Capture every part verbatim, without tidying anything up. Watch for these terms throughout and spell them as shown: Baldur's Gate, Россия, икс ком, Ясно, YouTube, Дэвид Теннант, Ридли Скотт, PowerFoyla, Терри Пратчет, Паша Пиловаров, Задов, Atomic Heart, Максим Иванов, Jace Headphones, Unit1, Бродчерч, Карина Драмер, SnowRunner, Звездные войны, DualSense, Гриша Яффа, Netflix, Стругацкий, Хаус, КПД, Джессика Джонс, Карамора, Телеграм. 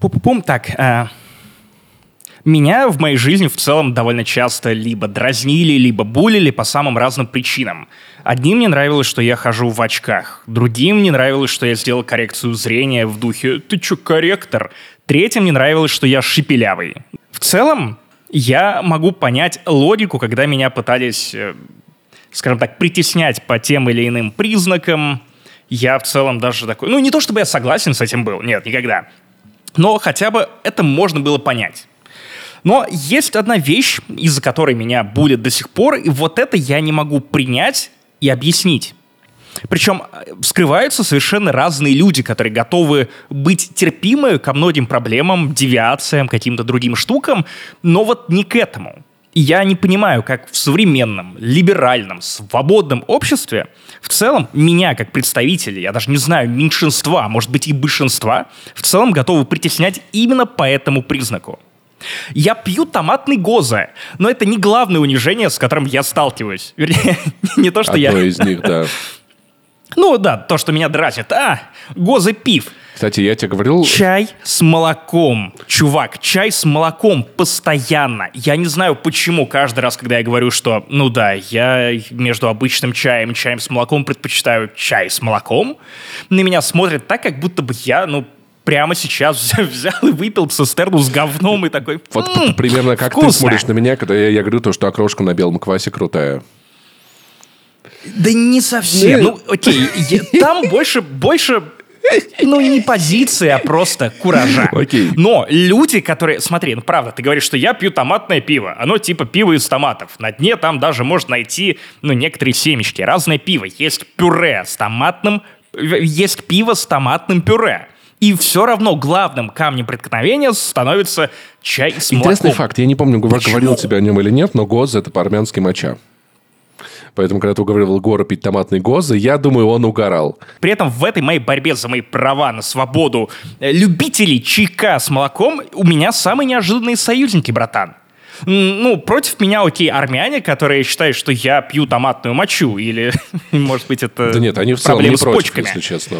Пу-пу-пум. Так, э, меня в моей жизни в целом довольно часто либо дразнили, либо булили по самым разным причинам. Одним не нравилось, что я хожу в очках. Другим не нравилось, что я сделал коррекцию зрения в духе «ты чё, корректор?». Третьим не нравилось, что я шепелявый. В целом, я могу понять логику, когда меня пытались, э, скажем так, притеснять по тем или иным признакам. Я в целом даже такой... Ну, не то чтобы я согласен с этим был, нет, никогда. Но хотя бы это можно было понять. Но есть одна вещь, из-за которой меня булят до сих пор, и вот это я не могу принять и объяснить. Причем вскрываются совершенно разные люди, которые готовы быть терпимы ко многим проблемам, девиациям, каким-то другим штукам, но вот не к этому. И я не понимаю, как в современном, либеральном, свободном обществе в целом меня, как представителя, я даже не знаю, меньшинства, может быть и большинства, в целом готовы притеснять именно по этому признаку. Я пью томатный гоза, но это не главное унижение, с которым я сталкиваюсь. Вернее, не то, что я... Одно из них, да. Ну да, то, что меня дразнит. А, гоза пив. Кстати, я тебе говорил... Чай с молоком, чувак, чай с молоком постоянно. Я не знаю, почему каждый раз, когда я говорю, что, ну да, я между обычным чаем и чаем с молоком предпочитаю чай с молоком, на меня смотрят так, как будто бы я, ну, прямо сейчас взял и выпил цистерну с говном и такой... Вот примерно как ты смотришь на меня, когда я говорю то, что окрошка на белом квасе крутая. Да не совсем. Ну, окей, там больше... Ну, не позиция, а просто куража. Okay. Но люди, которые... Смотри, ну правда, ты говоришь, что я пью томатное пиво. Оно типа пиво из томатов. На дне там даже можно найти, ну, некоторые семечки. Разное пиво. Есть пюре с томатным... Есть пиво с томатным пюре. И все равно главным камнем преткновения становится чай с молоком. Интересный факт. Я не помню, говорил тебе о нем или нет, но гоза — это по-армянски моча. Поэтому, когда ты уговаривал Егора пить томатные гозы, я думаю, он угорал. При этом в этой моей борьбе за мои права на свободу любителей чайка с молоком у меня самые неожиданные союзники, братан. Ну, против меня, окей, армяне, которые считают, что я пью томатную мочу. Или, может быть, это да нет, они в целом проблемы не с против, почками. Если честно.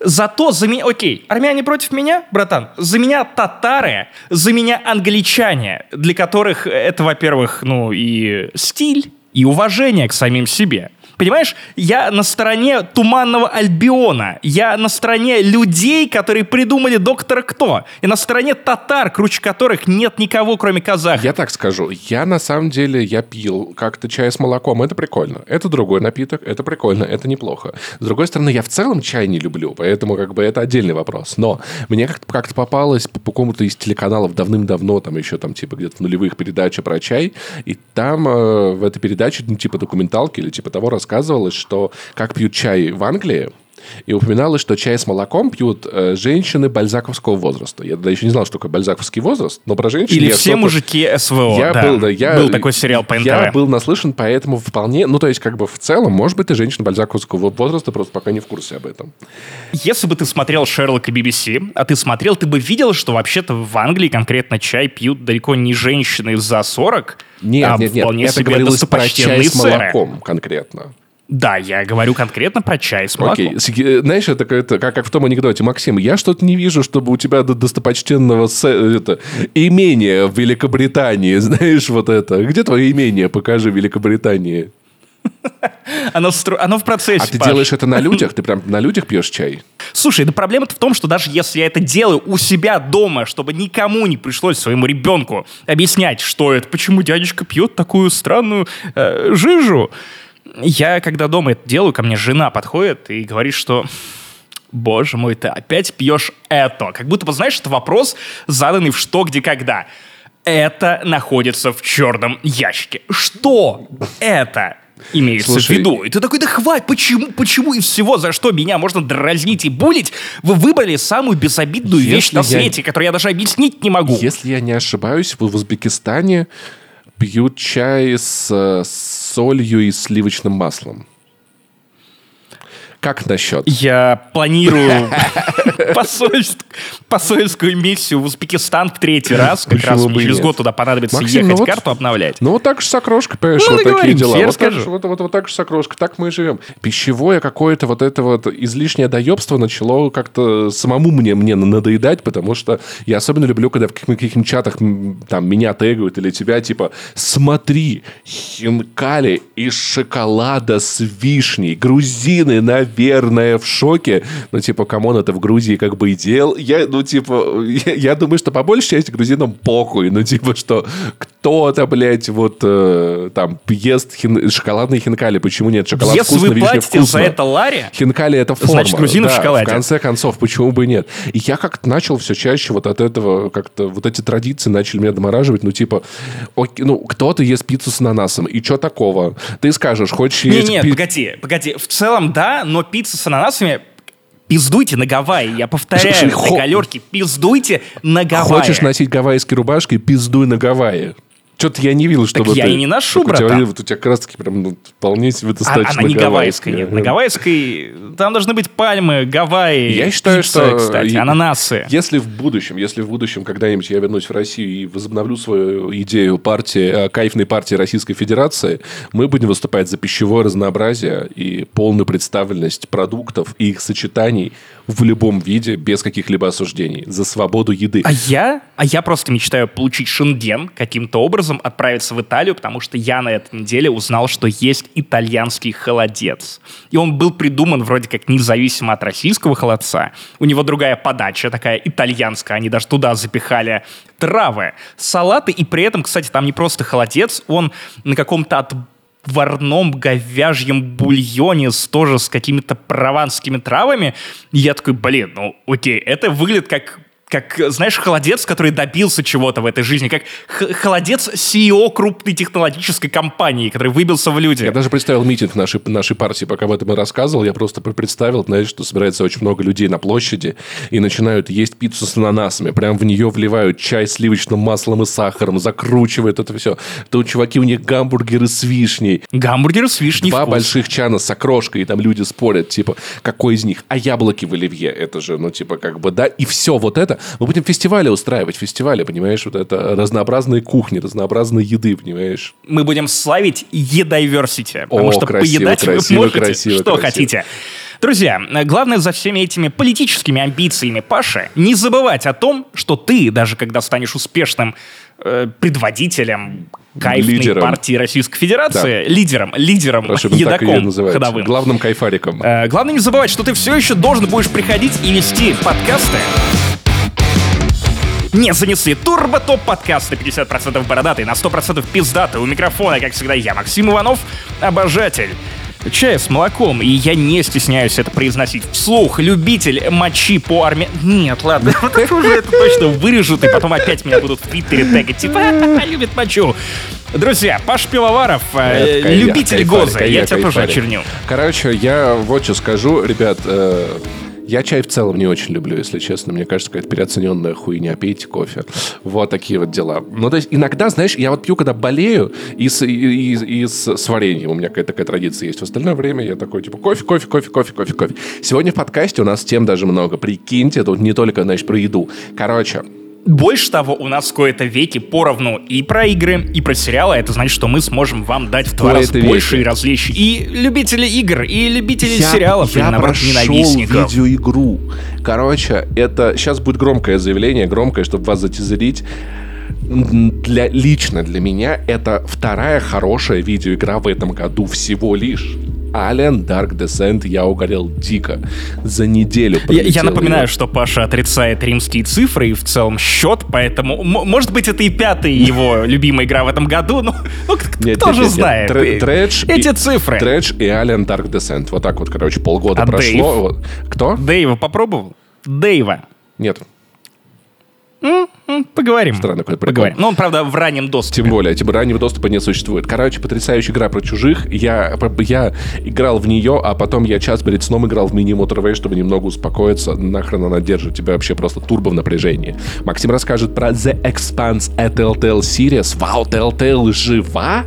Зато за меня... Окей, армяне против меня, братан. За меня татары, за меня англичане, для которых это, во-первых, ну и стиль, и уважение к самим себе. Понимаешь, я на стороне Туманного Альбиона. Я на стороне людей, которые придумали Доктора Кто. И на стороне татар, круче которых нет никого, кроме казахов. Я так скажу. Я на самом деле, я пил как-то чай с молоком. Это прикольно. Это другой напиток. Это прикольно. Это неплохо. С другой стороны, я в целом чай не люблю. Поэтому как бы это отдельный вопрос. Но мне как-то, как-то попалось по какому-то из телеканалов давным-давно, там еще там типа где-то в нулевых передача про чай. И там э, в этой передаче ну, типа документалки или типа того рассказывали, оказывалось, что как пьют чай в Англии, и упоминалось, что чай с молоком пьют э, женщины бальзаковского возраста. Я тогда еще не знал, что такое бальзаковский возраст, но про женщин... Или я все столько... мужики СВО, я да. Был, да я, был такой сериал по эн тэ вэ. Я был наслышан, поэтому вполне... Ну, то есть, как бы в целом, может быть, и женщина бальзаковского возраста, просто пока не в курсе об этом. Если бы ты смотрел Шерлок и би би си, а ты смотрел, ты бы видел, что вообще-то в Англии конкретно чай пьют далеко не женщины за сорок, нет, а нет, нет. вполне это себе достопочтенные сэры. Это говорилось про чай с молоком конкретно. Да, я говорю конкретно про чай с молоком. Окей, знаешь, это, это как, как в том анекдоте, Максим, я что-то не вижу, чтобы у тебя до достопочтенного се- это, имения в Великобритании, знаешь, вот это. Где твое имение? Покажи в Великобритании. Оно в, стру... Оно в процессе, А ты Паш. Делаешь это на людях? Ты прям на людях пьешь чай? Слушай, да проблема-то в том, что даже если я это делаю у себя дома, чтобы никому не пришлось своему ребенку объяснять, что это, почему дядечка пьет такую странную э, жижу... Я, когда дома это делаю, ко мне жена подходит и говорит, что «Боже мой, ты опять пьешь это». Как будто бы, знаешь, это вопрос, заданный в «что, где, когда». Это находится в черном ящике. Что это имеется Слушай, в виду? И ты такой, да хватит, почему, почему и всего, за что меня можно дразнить и булить? Вы выбрали самую безобидную вещь на свете, я... которую я даже объяснить не могу. Если я не ошибаюсь, в Узбекистане пьют чай с... солью и сливочным маслом. Как насчет? Я планирую посольскую миссию в Узбекистан в третий раз. Как раз через год туда понадобится ехать, карту обновлять. Ну, вот так же с окрошкой, понимаешь, вот такие дела. Вот так же с окрошкой, так мы и живем. Пищевое какое-то вот это вот излишнее доебство начало как-то самому мне надоедать, потому что я особенно люблю, когда в каких-нибудь чатах там меня тегают или тебя, типа, смотри, хинкали из шоколада с вишней, грузины на верное в шоке. Ну, типа, камон, это в Грузии как бы и дел. Я, ну, типа, я, я думаю, что по большей части грузинам похуй. Ну, типа, что кто-то, блядь, вот э, там ест хин... шоколадные хинкали. Почему нет? Шоколад Если вкусно, вишня вкусно. Если вы платите за это ларе, хинкали — это форма. Значит, грузины, да, в шоколаде. В конце концов, почему бы и нет? И я как-то начал все чаще вот от этого, как-то вот эти традиции начали меня домораживать. Ну, типа, окей, ну, кто-то ест пиццу с ананасом. И что такого? Ты скажешь, хочешь не, есть... Не-не, пи... погоди, погоди. В целом, да, но пицца с ананасами... Пиздуйте на Гавайи, я повторяю, на галерке, пиздуйте на Гавайи. Хочешь носить гавайские рубашки, пиздуй на Гавайи. Что-то я не видел, чтобы... Так я ты... и не ношу, братан. У тебя, у тебя как раз-таки прям ну, вполне себе достаточно Она не гавайская, нет. На гавайской... Там должны быть пальмы, Гавайи, я считаю, пицца, что... кстати, ананасы. Если в будущем, если в будущем когда-нибудь я вернусь в Россию и возобновлю свою идею партии, кайфной партии Российской Федерации, мы будем выступать за пищевое разнообразие и полную представленность продуктов и их сочетаний в любом виде, без каких-либо осуждений. За свободу еды. А я, а я просто мечтаю получить шенген каким-то образом, отправиться в Италию, потому что я на этой неделе узнал, что есть итальянский холодец. И он был придуман вроде как независимо от российского холодца. У него другая подача, такая итальянская. Они даже туда запихали травы, салаты. И при этом, кстати, там не просто холодец, он на каком-то отварном говяжьем бульоне с, тоже с какими-то прованскими травами. И я такой, блин, ну окей, это выглядит как... Как, знаешь, холодец, который добился чего-то в этой жизни. Как холодец си и о крупной технологической компании, который выбился в люди. Я даже представил митинг нашей, нашей партии, пока об этом и рассказывал. Я просто представил, знаешь, что собирается очень много людей на площади и начинают есть пиццу с ананасами. Прям в нее вливают чай с сливочным маслом и сахаром, закручивают это все. Тут, чуваки, у них гамбургеры с вишней. Гамбургеры с вишней. Два вкус. Больших чана с окрошкой, и там люди спорят, типа, какой из них? А яблоки в оливье, это же, ну, типа, как бы, да, и все вот это. Мы будем фестивали устраивать, фестивали, понимаешь, вот это разнообразные кухни, разнообразные еды, понимаешь. Мы будем славить едайверсити, потому О, что красиво, поедать красиво, вы можете, красиво, что красиво. Хотите. Друзья, главное за всеми этими политическими амбициями Паши не забывать о том, что ты, даже когда станешь успешным э, предводителем кайфной лидером. Партии Российской Федерации, да. лидером, лидером, Прошу, едоком ходовым. Главным кайфариком. Э, главное не забывать, что ты все еще должен будешь приходить и вести подкасты. Не занесли турбо топ подкаст на пятьдесят процентов бородатый, на сто процентов пиздатый. У микрофона, как всегда, я, Максим Иванов, обожатель чая с молоком, и я не стесняюсь это произносить вслух. Любитель мочи по армии... Нет, ладно, вот это уже это точно вырежут, и потом опять меня будут в Твиттере тегать, типа, а-а-а, любит мочу. Друзья, Паш Пиловаров, Нет, кайф, любитель кайф, гоза, кайф, я кайф, тебя кайф, тоже парень. Очерню. Короче, я вот что скажу, ребят... Э- Я чай в целом не очень люблю, если честно. Мне кажется, какая-то переоцененная хуйня. Пейте кофе. Вот такие вот дела. Ну, то есть, иногда, знаешь, я вот пью, когда болею, и с, и, и, и с, с вареньем. У меня какая-то такая традиция есть. В остальное время я такой, типа, кофе, кофе, кофе, кофе, кофе, кофе. Сегодня в подкасте у нас тем даже много. Прикиньте, тут не только, значит, про еду. Короче... Больше того, у нас в кои-то веки поровну и про игры, и про сериалы. Это значит, что мы сможем вам дать в два раза больше и различий. И любители игр, и любители я, сериалов, я и, наоборот, ненавистников. Я прошел видеоигру. Короче, это... Сейчас будет громкое заявление, громкое, чтобы вас затизерить. Для... Лично для меня это вторая хорошая видеоигра в этом году всего лишь. Alien Dark Descent, я угорел дико. За неделю пролетел. Я, я напоминаю, его. Что Паша отрицает римские цифры и в целом счет, поэтому, м- может быть, это и пятая его любимая игра в этом году, но ну, кто нет, же нет, знает. Нет. Трэдж эти и, цифры. Трэдж и Alien Dark Descent. Вот так вот, короче, полгода а прошло. Дэйв? Кто? Дэйва попробовал? Дэйва. Нет. М-м-м, поговорим. Странно, какой поговорим. Ну, он, правда, в раннем доступе. Тем более, тем раннего доступа не существует. Короче, потрясающая игра про чужих. Я, я играл в нее, а потом я час перед сном играл в мини-моторвей, чтобы немного успокоиться. Нахрен она держит тебя вообще просто турбо в напряжении. Максим расскажет про The Expanse: A Telltale Series. Вау, Telltale жива?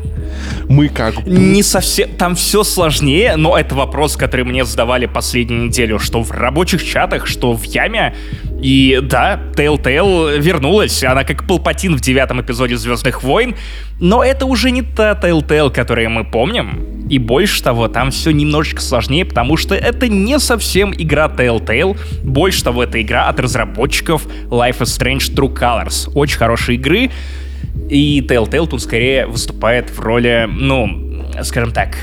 Мы как... Не совсем... Там все сложнее, но это вопрос, который мне задавали последнюю неделю, что в рабочих чатах, что в яме. И да, Telltale вернулась. Она как Палпатин в девятом эпизоде «Звездных войн». Но это уже не та Telltale, которую мы помним. И больше того, там все немножечко сложнее, потому что это не совсем игра Telltale. Больше того, это игра от разработчиков Life is Strange: True Colors. Очень хорошие игры. И Telltale тут скорее выступает в роли, ну, скажем так,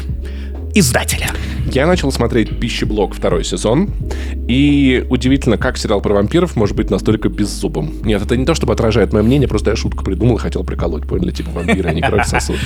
издателя. Я начал смотреть «Пищеблок» второй сезон, и удивительно, как сериал про вампиров может быть настолько беззубым. Нет, это не то, чтобы отражает мое мнение, просто я шутку придумал и хотел приколоть, поняли, типа вампиры, они кровь сосуд.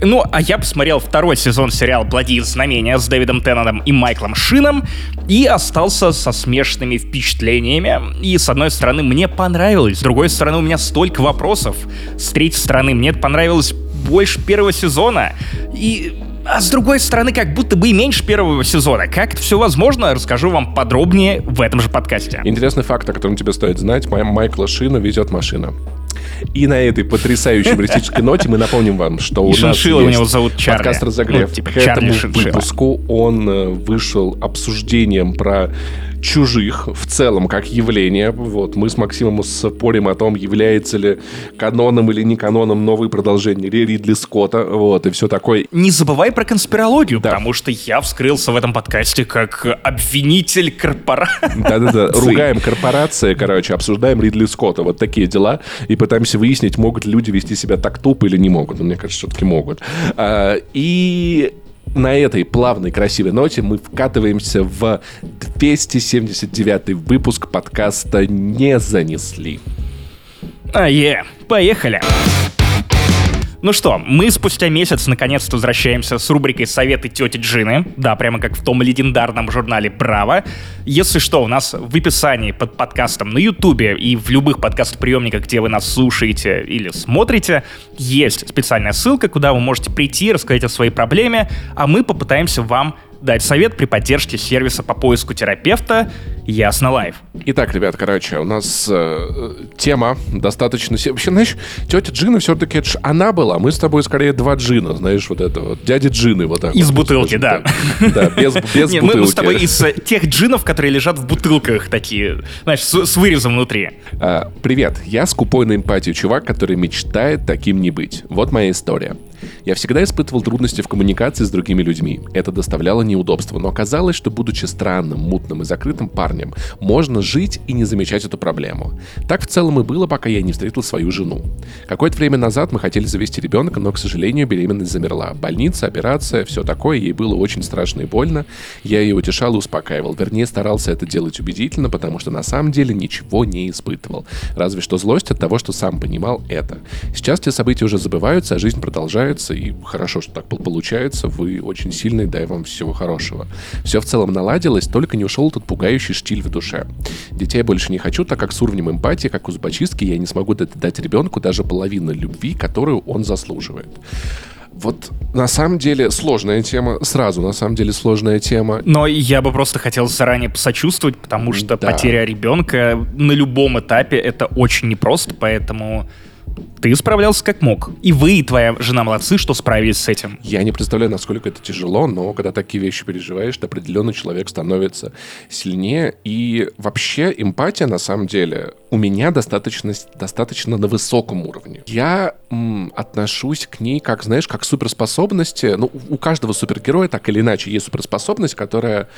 Ну, а я посмотрел второй сезон сериала «Благие знамения» с Дэвидом Теннантом и Майклом Шином и остался со смешанными впечатлениями. И, с одной стороны, мне понравилось, с другой стороны, у меня столько вопросов. С третьей стороны, мне понравилось больше первого сезона, и... А с другой стороны, как будто бы и меньше первого сезона. Как это все возможно, расскажу вам подробнее в этом же подкасте. Интересный факт, о котором тебе стоит знать. Майкла Шина везет машина. И на этой потрясающей юмористической ноте мы напомним вам, что у нас есть подкаст «Разогрев». К этому выпуску он вышел обсуждением про чужих в целом как явление. Вот. Мы с Максимом спорим о том, является ли каноном или не каноном новые продолжения Ридли Скотта. Вот, и все такое. Не забывай про конспирологию, да. Потому что я вскрылся в этом подкасте как обвинитель корпорации. Да-да-да, ругаем корпорации, короче, обсуждаем Ридли Скотта. Вот такие дела. И пытаемся выяснить, могут люди вести себя так тупо или не могут. Но мне кажется, все-таки могут. И... На этой плавной, красивой ноте мы вкатываемся в двести семьдесят девятый выпуск подкаста «Не занесли». А е, поехали! Ну что, мы спустя месяц наконец-то возвращаемся с рубрикой «Советы тети Джины». Да, прямо как в том легендарном журнале «Браво». Если что, у нас в описании под подкастом на Ютубе и в любых подкаст-приемниках, где вы нас слушаете или смотрите, есть специальная ссылка, куда вы можете прийти, рассказать о своей проблеме, а мы попытаемся вам дать совет при поддержке сервиса по поиску терапевта «Ясно Лайв». Итак, ребят, короче, у нас э, тема достаточно... Вообще, знаешь, тетя Джина все-таки, это ж она была, мы с тобой скорее два Джина, знаешь, вот это вот, дяди Джины вот так. Из вот, бутылки, да. Так. Да, без, без Не, бутылки. Мы с тобой из тех Джинов, которые лежат в бутылках такие, знаешь, с, с вырезом внутри. А, привет, я скупой на эмпатию чувак, который мечтает таким не быть. Вот моя история. Я всегда испытывал трудности в коммуникации с другими людьми. Это доставляло неудобства, но оказалось, что, будучи странным, мутным и закрытым парнем, можно жить и не замечать эту проблему. Так в целом и было, пока я не встретил свою жену. Какое-то время назад мы хотели завести ребенка, но, к сожалению, беременность замерла. Больница, операция, все такое, ей было очень страшно и больно. Я ее утешал и успокаивал. Вернее, старался это делать убедительно, потому что на самом деле ничего не испытывал. Разве что злость от того, что сам понимал это. Сейчас те события уже забываются, а жизнь продолжает. И хорошо, что так получается. Вы очень сильные, дай вам всего хорошего. Все в целом наладилось, только не ушел этот пугающий штиль в душе. Детей больше не хочу, так как с уровнем эмпатии, как у зубочистки, я не смогу дать ребенку даже половину любви, которую он заслуживает. Вот, на самом деле, сложная тема. Сразу, на самом деле, сложная тема. Но я бы просто хотел заранее посочувствовать, потому что да. Потеря ребенка на любом этапе — это очень непросто, поэтому... Ты справлялся как мог. И вы, и твоя жена молодцы, что справились с этим. Я не представляю, насколько это тяжело, но когда такие вещи переживаешь, то определенно человек становится сильнее. И вообще эмпатия, на самом деле, у меня достаточно, достаточно на высоком уровне. Я м, отношусь к ней, как, знаешь, как к суперспособности. Ну, у каждого супергероя так или иначе есть суперспособность, которая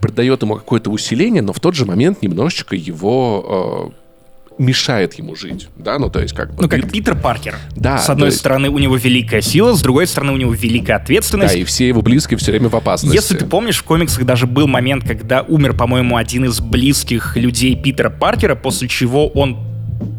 придает ему какое-то усиление, но в тот же момент немножечко его... Э, мешает ему жить, да, ну то есть как бы... Ну как Пит... Питер Паркер. Да. С одной есть... стороны у него великая сила, с другой стороны у него великая ответственность. Да, и все его близкие все время в опасности. Если ты помнишь, в комиксах даже был момент, когда умер, по-моему, один из близких людей Питера Паркера, после чего он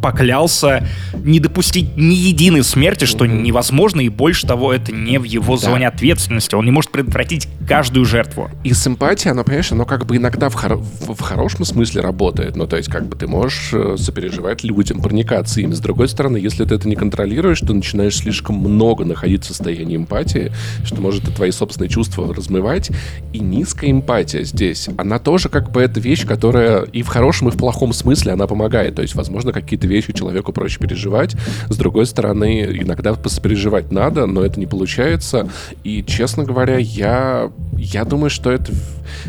поклялся не допустить ни единой смерти, что невозможно, и больше того, это не в его зоне да. ответственности. Он не может предотвратить каждую жертву. И симпатия, она, понимаешь, она как бы иногда в, хоро- в, в хорошем смысле работает. Ну, то есть, как бы ты можешь сопереживать людям, проникаться им. С другой стороны, если ты это не контролируешь, ты начинаешь слишком много находиться в состоянии эмпатии, что может и твои собственные чувства размывать. И низкая эмпатия здесь, она тоже как бы эта вещь, которая и в хорошем, и в плохом смысле она помогает. То есть, возможно, какие-то вещи человеку проще переживать. С другой стороны, иногда посопереживать надо, но это не получается. И, честно говоря, я, я думаю, что это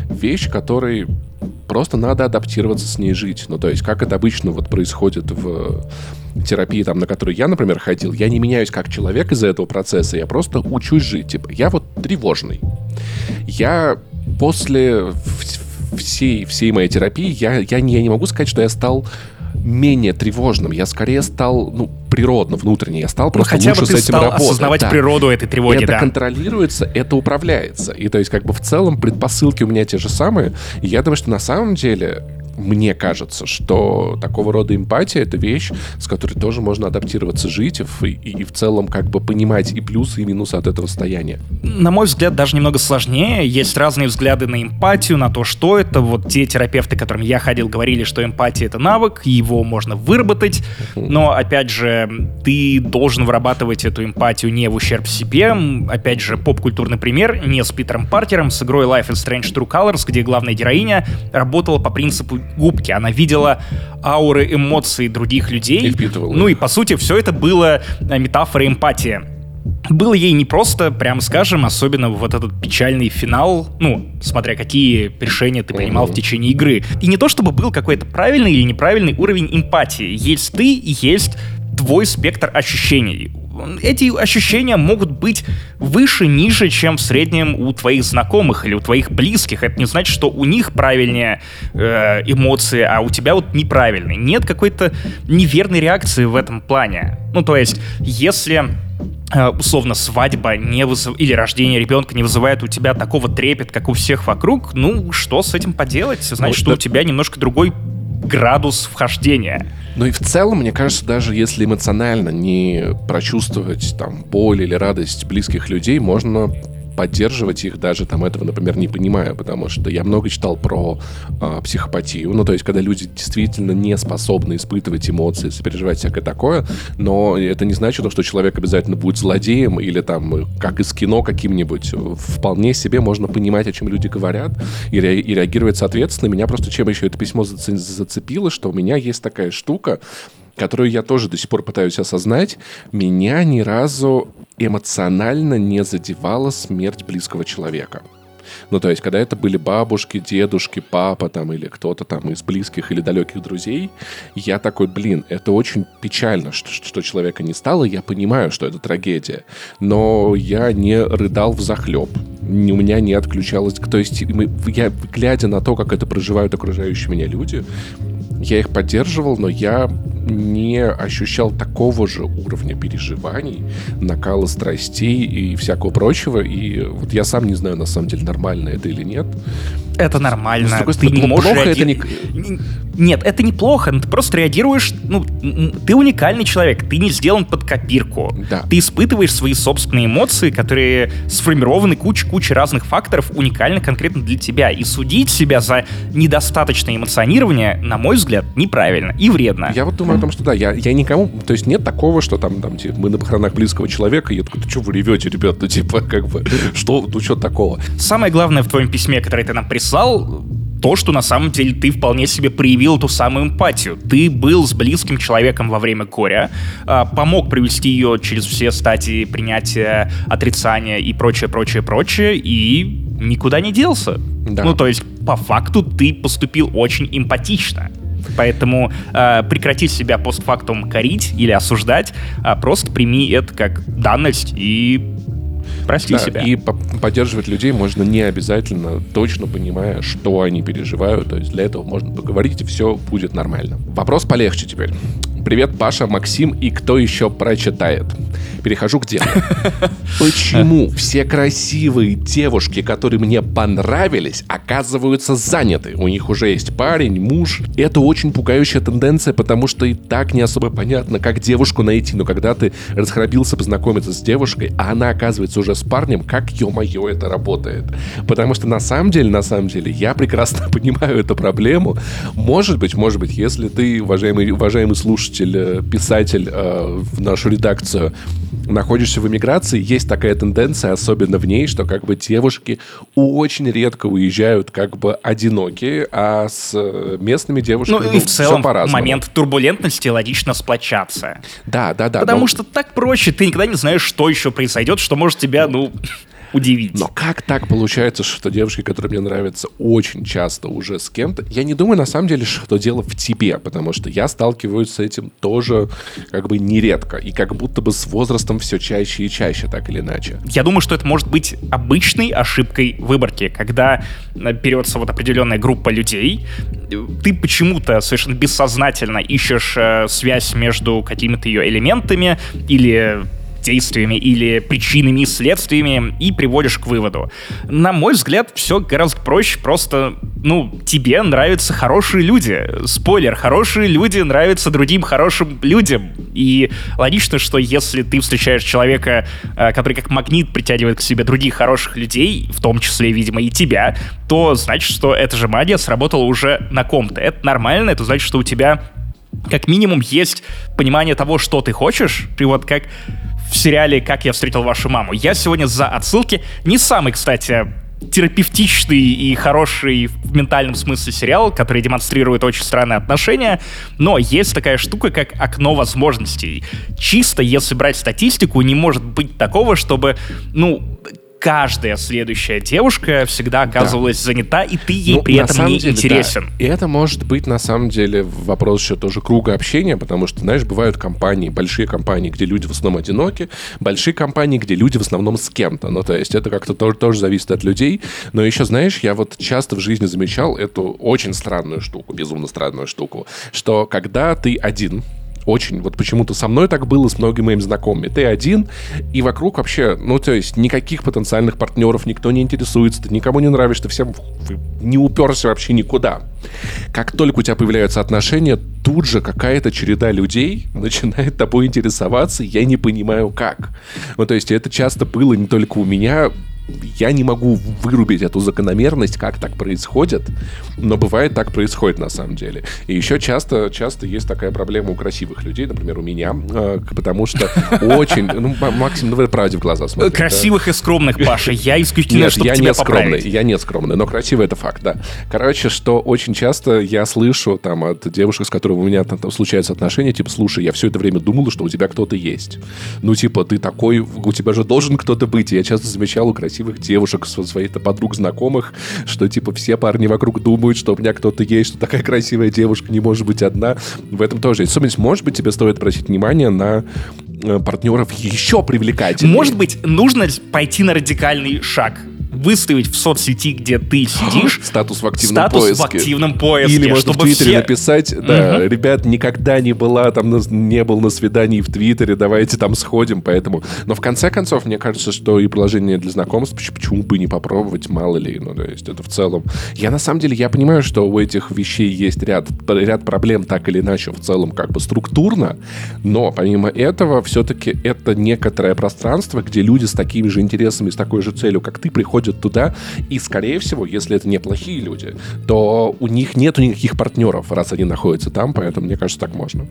вещь, которой просто надо адаптироваться, с ней жить. Ну, то есть, как это обычно вот происходит в терапии, там, на которую я, например, ходил, я не меняюсь как человек из-за этого процесса, я просто учусь жить. Типа, я вот тревожный. Я после всей, всей моей терапии, я, я, не, я не могу сказать, что я стал менее тревожным. Я скорее стал, ну, природно, внутренне. Я стал ну, просто лучше с этим работать. Хотя бы ты стал осознавать да. природу этой тревоги, это да. Это контролируется, это управляется. И то есть как бы в целом предпосылки у меня те же самые. И я думаю, что на самом деле мне кажется, что такого рода эмпатия — это вещь, с которой тоже можно адаптироваться, жить и, и, и в целом как бы понимать и плюсы, и минусы от этого состояния. На мой взгляд, даже немного сложнее. Есть разные взгляды на эмпатию, на то, что это. Вот те терапевты, к которым я ходил, говорили, что эмпатия — это навык, его можно выработать. Но, опять же, ты должен вырабатывать эту эмпатию не в ущерб себе. Опять же, поп-культурный пример, не с Питером Паркером, с игрой Life is Strange: True Colors, где главная героиня работала по принципу губки. Она видела ауры эмоций других людей. И впитывала. Ну и, по сути, все это было метафорой эмпатии. Было ей непросто, прям скажем, особенно вот этот печальный финал, ну, смотря какие решения ты принимал mm-hmm. в течение игры. И не то чтобы был какой-то правильный или неправильный уровень эмпатии. Есть ты и есть твой спектр ощущений. Эти ощущения могут быть выше, ниже, чем в среднем у твоих знакомых или у твоих близких. Это не значит, что у них правильные э, эмоции, а у тебя вот неправильные. Нет какой-то неверной реакции в этом плане. Ну, то есть, если э, условно свадьба не вызыв... или рождение ребенка не вызывает у тебя такого трепет, как у всех вокруг, ну, что с этим поделать? Значит, что у тебя немножко другой градус вхождения. Ну и в целом, мне кажется, даже если эмоционально не прочувствовать там боль или радость близких людей, можно поддерживать их даже там этого, например, не понимая, потому что я много читал про э, психопатию, ну то есть когда люди действительно не способны испытывать эмоции, сопереживать всякое такое, но это не значит, что человек обязательно будет злодеем или там как из кино каким-нибудь. Вполне себе можно понимать, о чем люди говорят и, ре- и реагировать соответственно. Меня просто чем еще это письмо зац- зацепило, что у меня есть такая штука, которую я тоже до сих пор пытаюсь осознать. Меня ни разу эмоционально не задевала смерть близкого человека. Ну, то есть, когда это были бабушки, дедушки, папа там или кто-то там из близких или далеких друзей, я такой, блин, это очень печально, что, что человека не стало, я понимаю, что это трагедия, но я не рыдал взахлеб, у меня не отключалось, то есть, мы, я, глядя на то, как это проживают окружающие меня люди, я их поддерживал, но я не ощущал такого же уровня переживаний, накала страстей и всякого прочего. И вот я сам не знаю, на самом деле, нормально это или нет. Это нормально. С другой стороны, ты не можешь плохо реаги... это не... Нет, это неплохо. Ты просто реагируешь... Ну, ты уникальный человек. Ты не сделан под копирку. Да. Ты испытываешь свои собственные эмоции, которые сформированы кучей-кучей разных факторов, уникально конкретно для тебя. И судить себя за недостаточное эмоционирование, на мой взгляд, неправильно и вредно. Я вот думаю о том, что да, я, я никому... То есть нет такого, что там, там типа, мы на похоронах близкого человека, и я такой, ты что вы ревете, ребят? Ну, типа, как бы, что, ну, что такого? Самое главное в твоем письме, которое ты нам прислал, то, что на самом деле ты вполне себе проявил ту самую эмпатию. Ты был с близким человеком во время горя, помог привести ее через все стадии принятия, отрицания и прочее, прочее, прочее, и никуда не делся. Да. Ну, то есть, по факту, ты поступил очень эмпатично. Поэтому э, прекрати себя постфактум корить или осуждать, а просто прими это как данность и... Прости да, себя. И по- поддерживать людей можно не обязательно, точно понимая, что они переживают. То есть для этого можно поговорить, и все будет нормально. Вопрос полегче теперь. Привет, Паша, Максим и кто еще прочитает. перехожу к делу. Почему все красивые девушки, которые мне понравились, оказываются заняты? У них уже есть парень, муж. Это очень пугающая тенденция, потому что и так не особо понятно, как девушку найти. Но когда ты расхрабрился познакомиться с девушкой, а она оказывается уже с парнем, как, ё-моё, это работает. Потому что на самом деле, на самом деле, я прекрасно понимаю эту проблему. Может быть, может быть, если ты, уважаемый, уважаемый слушатель, писатель, э, в нашу редакцию, находишься в эмиграции, есть такая тенденция, особенно в ней, что как бы девушки очень редко уезжают как бы одинокие, а с местными девушками ну, ну, и в целом в момент турбулентности логично сплочаться. Да, да, да. Потому но... что так проще, ты никогда не знаешь, что еще произойдет, что может тебя, ну... удивить. Но как так получается, что девушки, которые мне нравятся, очень часто уже с кем-то... Я не думаю, на самом деле, что дело в тебе, потому что я сталкиваюсь с этим тоже как бы нередко. И как будто бы с возрастом все чаще и чаще, так или иначе. Я думаю, что это может быть обычной ошибкой выборки, когда берется вот определенная группа людей, ты почему-то совершенно бессознательно ищешь связь между какими-то ее элементами или... действиями или причинами и следствиями и приводишь к выводу. На мой взгляд, все гораздо проще. Просто, ну, тебе нравятся хорошие люди. Спойлер, хорошие люди нравятся другим хорошим людям. И логично, что если ты встречаешь человека, который как магнит притягивает к себе других хороших людей, в том числе, видимо, и тебя, то значит, что эта же магия сработала уже на ком-то. Это нормально, это значит, что у тебя как минимум есть понимание того, что ты хочешь. И вот как в сериале «Как я встретил вашу маму». Я сегодня за отсылки. Не самый, кстати, терапевтичный и хороший в ментальном смысле сериал, который демонстрирует очень странные отношения, но есть такая штука, как окно возможностей. Чисто, если брать статистику, не может быть такого, чтобы, ну... каждая следующая девушка всегда оказывалась да. занята, и ты ей ну, при этом не деле, интересен. Да. И это может быть, на самом деле, вопрос еще тоже круга общения, потому что, знаешь, бывают компании, большие компании, где люди в основном одиноки, большие компании, где люди в основном с кем-то. Ну, то есть это как-то тоже, тоже зависит от людей. Но еще, знаешь, я вот часто в жизни замечал эту очень странную штуку, безумно странную штуку, что когда ты один... Очень. Вот почему-то со мной так было, с многими моими знакомыми. Ты один, и вокруг вообще, ну, то есть, никаких потенциальных партнеров, никто не интересуется, ты никому не нравишься, ты всем не уперся вообще никуда. Как только у тебя появляются отношения, тут же какая-то череда людей начинает тобой интересоваться, я не понимаю, как. Ну, то есть, это часто было не только у меня... Я не могу вырубить эту закономерность, как так происходит, но бывает так происходит на самом деле. И еще часто, часто есть такая проблема у красивых людей, например, у меня, потому что очень... Ну, Максим, ну, вы правде в глаза смотрите. Красивых да? и скромных, Паша. Я исключительно, чтобы я тебя не поправить. Скромный, я не скромный, но красивый — это факт, да. Короче, что очень часто я слышу там от девушек, с которыми у меня там, там случаются отношения, типа, слушай, я все это время думала, что у тебя кто-то есть. Ну, типа, ты такой, у тебя же должен кто-то быть. И я часто замечал у красивых девушек, своих-то подруг, знакомых, что, типа, все парни вокруг думают, что у меня кто-то есть, что такая красивая девушка не может быть одна. В этом тоже есть. Собственно, может быть, тебе стоит обратить внимание на партнеров еще привлекательнее. Может быть, нужно пойти на радикальный шаг. Выставить в соцсети, где ты сидишь, статус в активном статус поиске. Статус в активном поиске. Или можно в Твиттере все... написать, да, угу. ребят, никогда не была, там, не был на свидании в Твиттере, давайте там сходим, поэтому... Но в конце концов, мне кажется, что и приложение для знакомств, почему бы не попробовать, мало ли, ну, то есть это в целом... Я, на самом деле, я понимаю, что у этих вещей есть ряд, ряд проблем, так или иначе, в целом, как бы структурно, но, помимо этого, все-таки это некоторое пространство, где люди с такими же интересами, с такой же целью, как ты, приходят туда, и, скорее всего, если это не плохие люди, то у них нету никаких партнеров, раз они находятся там, поэтому, мне кажется, так можно.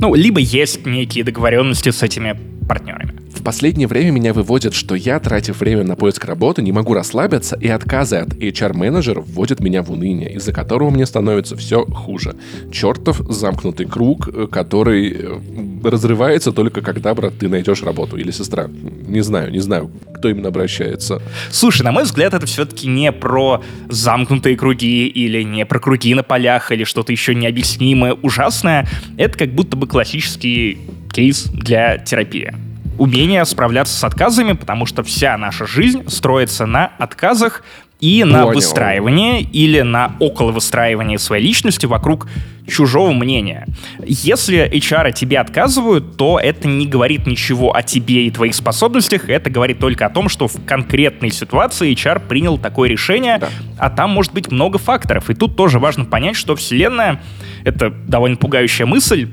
Ну, либо есть некие договоренности с этими партнерами. В последнее время меня выводит, что я, тратив время на поиск работы, не могу расслабиться, и отказы от эйч ар-менеджеров вводят меня в уныние, из-за которого мне становится все хуже. Чертов замкнутый круг, который разрывается только когда, брат, ты найдешь работу. Или сестра. Не знаю, не знаю, кто именно обращается. Слушай, на мой взгляд, это все-таки не про замкнутые круги или не про круги на полях или что-то еще необъяснимое, ужасное. Это как будто бы классический кейс для терапии. Умение справляться с отказами, потому что вся наша жизнь строится на отказах, и Понял. на выстраивание или на околовыстраивание своей личности вокруг чужого мнения. Если эйч ар тебе отказывают, то это не говорит ничего о тебе и твоих способностях, это говорит только о том, что в конкретной ситуации эйч ар принял такое решение, да. а там может быть много факторов. И тут тоже важно понять, что вселенная — это довольно пугающая мысль,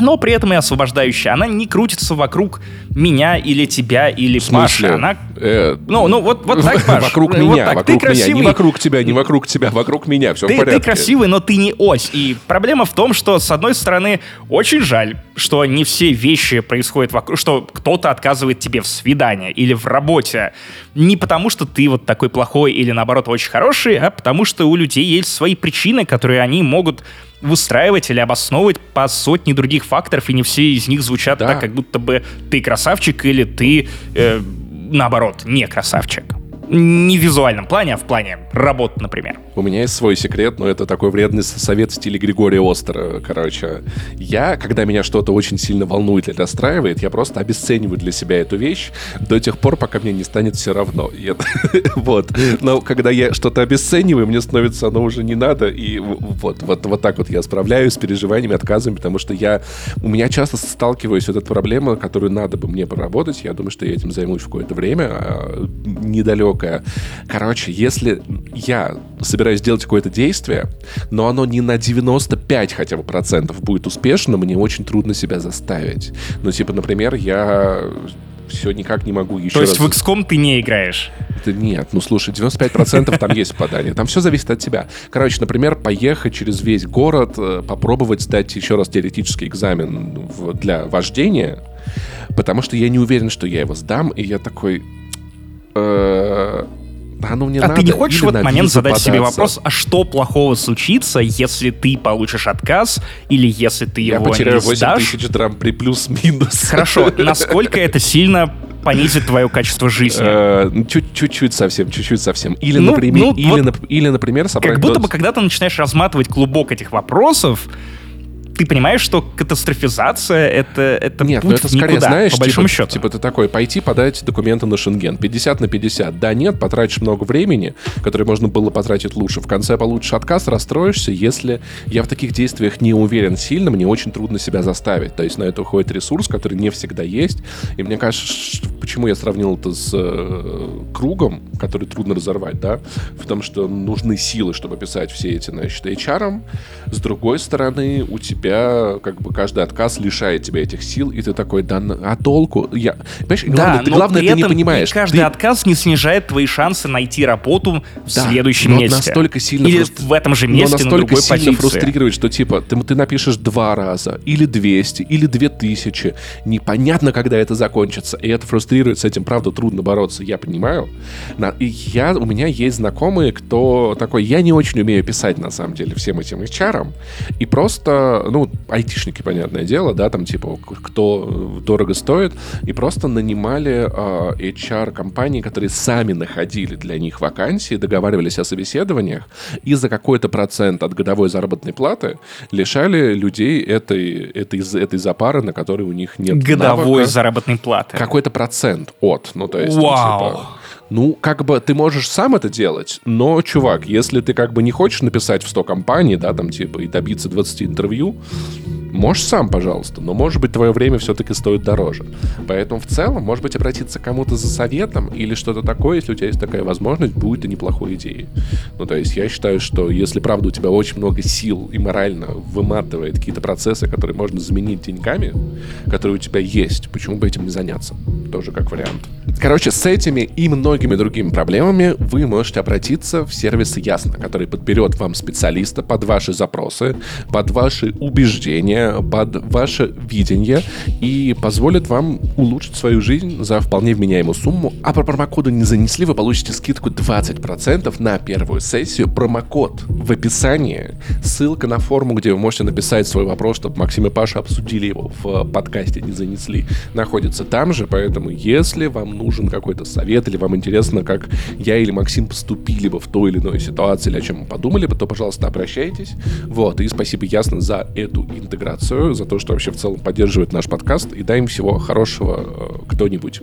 но при этом и освобождающая. Она не крутится вокруг меня или тебя или Паши. Она... Э... Ну, ну, вот, вот так, Паш. Вокруг вот меня, так. Вокруг ты меня. Не вокруг тебя, не вокруг тебя, вокруг меня. Все ты, в порядке. Ты красивый, но ты не ось. И проблема в том, что, с одной стороны, очень жаль, что не все вещи происходят вокруг, что кто-то отказывает тебе в свидании или в работе. Не потому, что ты вот такой плохой или, наоборот, очень хороший, а потому, что у людей есть свои причины, которые они могут... выстраивать или обосновывать по сотне других факторов, и не все из них звучат да. так, как будто бы ты красавчик или ты, э, наоборот, не красавчик. Не в визуальном плане, а в плане работы, например. У меня есть свой секрет, но это такой вредный совет в стиле Григория Остера. Короче, я, когда меня что-то очень сильно волнует или расстраивает, я просто обесцениваю для себя эту вещь до тех пор, пока мне не станет все равно. Вот. Но когда я что-то обесцениваю, мне становится оно уже не надо. И вот так вот я справляюсь с переживаниями, отказами, потому что я... У меня часто сталкиваюсь с этой проблемой, которую надо бы мне проработать. Я думаю, что я этим займусь в какое-то время. Недалек. Короче, если я собираюсь делать какое-то действие, но оно не на девяносто пять хотя бы процентов будет успешно, мне очень трудно себя заставить. Ну, типа, например, я все никак не могу еще То раз... есть в икс ком ты не играешь? Да нет, ну слушай, девяносто пять процентов там есть попадание. Там все зависит от тебя. Короче, например, поехать через весь город, попробовать сдать еще раз теоретический экзамен для вождения, потому что я не уверен, что я его сдам, и я такой... А, ну, мне а надо, ты не хочешь в этот момент задать податься. себе вопрос, а что плохого случится, если ты получишь отказ или если ты я его не сдашь? Я потеряю восемь тысяч драм при плюс-минус. Хорошо, насколько это сильно понизит твое качество жизни? Чуть-чуть совсем, чуть-чуть совсем. Или, например, собрать... Как будто бы, когда ты начинаешь разматывать клубок этих вопросов, ты понимаешь, что катастрофизация — это, это Нет, путь это скорее, никуда, знаешь, по большому типа, счету. Типа ты такой, пойти подать документы на Шенген. пятьдесят на пятьдесят. Да, нет, потратишь много времени, которое можно было потратить лучше. В конце получишь отказ, расстроишься, если... Я в таких действиях не уверен сильно, мне очень трудно себя заставить. То есть на это уходит ресурс, который не всегда есть. И мне кажется, почему я сравнил это с э, кругом, который трудно разорвать, да? Потому что нужны силы, чтобы писать все эти, значит, эйч ар. С другой стороны, у тебя как бы каждый отказ лишает тебя этих сил, и ты такой, да, а толку? Я... Понимаешь, да, главное, ты, главное ты не понимаешь. Каждый ты... отказ не снижает твои шансы найти работу в да, следующем но месте. Настолько сильно или фрустр... в этом же месте, но настолько на другой сильно позиции. Фрустрирует, что типа ты, ты напишешь два раза, или двести, или две тысячи. Непонятно, когда это закончится. И это фрустрирует, с этим, правда, трудно бороться, я понимаю. На... И я, у меня есть знакомые, кто такой, я не очень умею писать, на самом деле, всем этим эйч ар-ам. И просто... Ну, Ну, айтишники, понятное дело, да, там типа кто дорого стоит, и просто нанимали э, эйч ар-компании, которые сами находили для них вакансии, договаривались о собеседованиях, и за какой-то процент от годовой заработной платы лишали людей этой, этой, этой запары, на которой у них нет годовой навыка. Заработной платы. Какой-то процент от, ну, то есть... Вау! Типа, ну, как бы ты можешь сам это делать, но, чувак, если ты как бы не хочешь написать в сто компаний, да, там типа, и добиться двадцати интервью, можешь сам, пожалуйста, но, может быть, твое время все-таки стоит дороже. Поэтому в целом, может быть, обратиться к кому-то за советом или что-то такое, если у тебя есть такая возможность, будет и неплохой идеей. Ну, то есть я считаю, что если, правда, у тебя очень много сил и морально выматывает какие-то процессы, которые можно заменить деньгами, которые у тебя есть, почему бы этим не заняться? Тоже как вариант. Короче, с этими и многими другими проблемами вы можете обратиться в сервис Ясно, который подберет вам специалиста под ваши запросы, под ваши убеждения, под ваше видение и позволит вам улучшить свою жизнь за вполне вменяемую сумму. А по промокоду «Не занесли» вы получите скидку двадцать процентов на первую сессию. Промокод в описании. Ссылка на форму, где вы можете написать свой вопрос, чтобы Максим и Паша обсудили его в подкасте «Не занесли», находится там же. Поэтому, если вам нужен какой-то совет или вам интересно, как я или Максим поступили бы в той или иной ситуации или о чем мы подумали бы, то, пожалуйста, обращайтесь. Вот. И спасибо Ясно за эту интеграцию, за то, что вообще в целом поддерживает наш подкаст, и дай им всего хорошего кто-нибудь.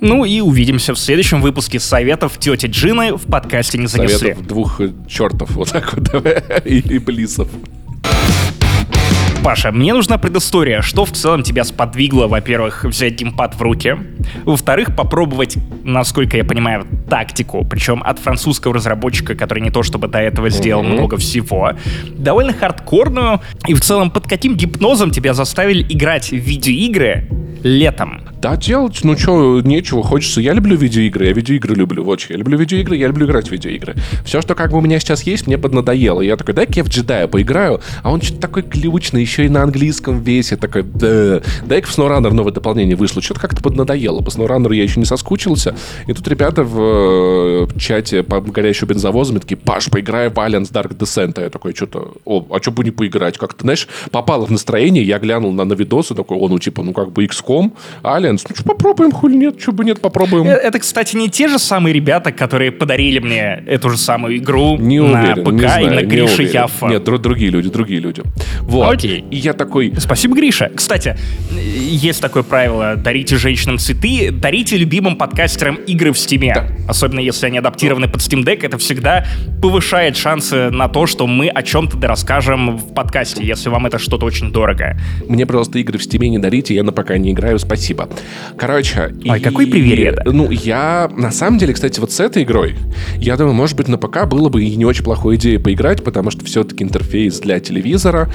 Ну и увидимся в следующем выпуске советов тети Джины в подкасте «Не занесли». Советов двух чертов вот так вот и, и близов. Паша, мне нужна предыстория. Что в целом тебя сподвигло, во-первых, взять геймпад в руки, во-вторых, попробовать, насколько я понимаю, тактику, причем от французского разработчика, который не то чтобы до этого сделал mm-hmm. много всего, довольно хардкорную, и в целом под каким гипнозом тебя заставили играть в видеоигры летом? Да, делать, ну что, нечего, хочется. Я люблю видеоигры, я видеоигры люблю, вот что. Я люблю видеоигры, я люблю играть в видеоигры. Все, что как бы у меня сейчас есть, мне поднадоело. Я такой, дай-ка я в джедая поиграю, а он что-то такой клювочный, еще и на английском весе, такой, да. Дай-ка в SnowRunner новое дополнение вышло, что-то как-то поднадоело. По SnowRunner я еще не соскучился, и тут ребята в, в чате по горящему бензовозам такие, Паш, поиграй в Aliens Dark Descent. А я такой, что-то, о, а что бы не поиграть? Как-то, знаешь, попало в настроение, я глянул на, на видосы, такой, о, ну типа, ну как бы икс ком, Alien. Ну что, попробуем, хули нет, что бы нет, попробуем. Это, кстати, не те же самые ребята, которые подарили мне эту же самую игру не на уверен, ПК не знаю, и на Грише Яффа. Нет, дру- другие люди, другие люди. Вот. Окей. И я такой... Спасибо, Гриша. Кстати, есть такое правило, дарите женщинам цветы, дарите любимым подкастерам игры в Стиме. Да. Особенно, если они адаптированы под Steam Deck, это всегда повышает шансы на то, что мы о чем-то дорасскажем в подкасте, если вам это что-то очень дорого. Мне, пожалуйста, игры в Стиме не дарите, я на ПК не играю, спасибо. Короче... Ой, и... какой привереда. Ну, я... На самом деле, кстати, вот с этой игрой, я думаю, может быть, на ПК было бы и не очень плохой идеей поиграть, потому что все-таки интерфейс для телевизора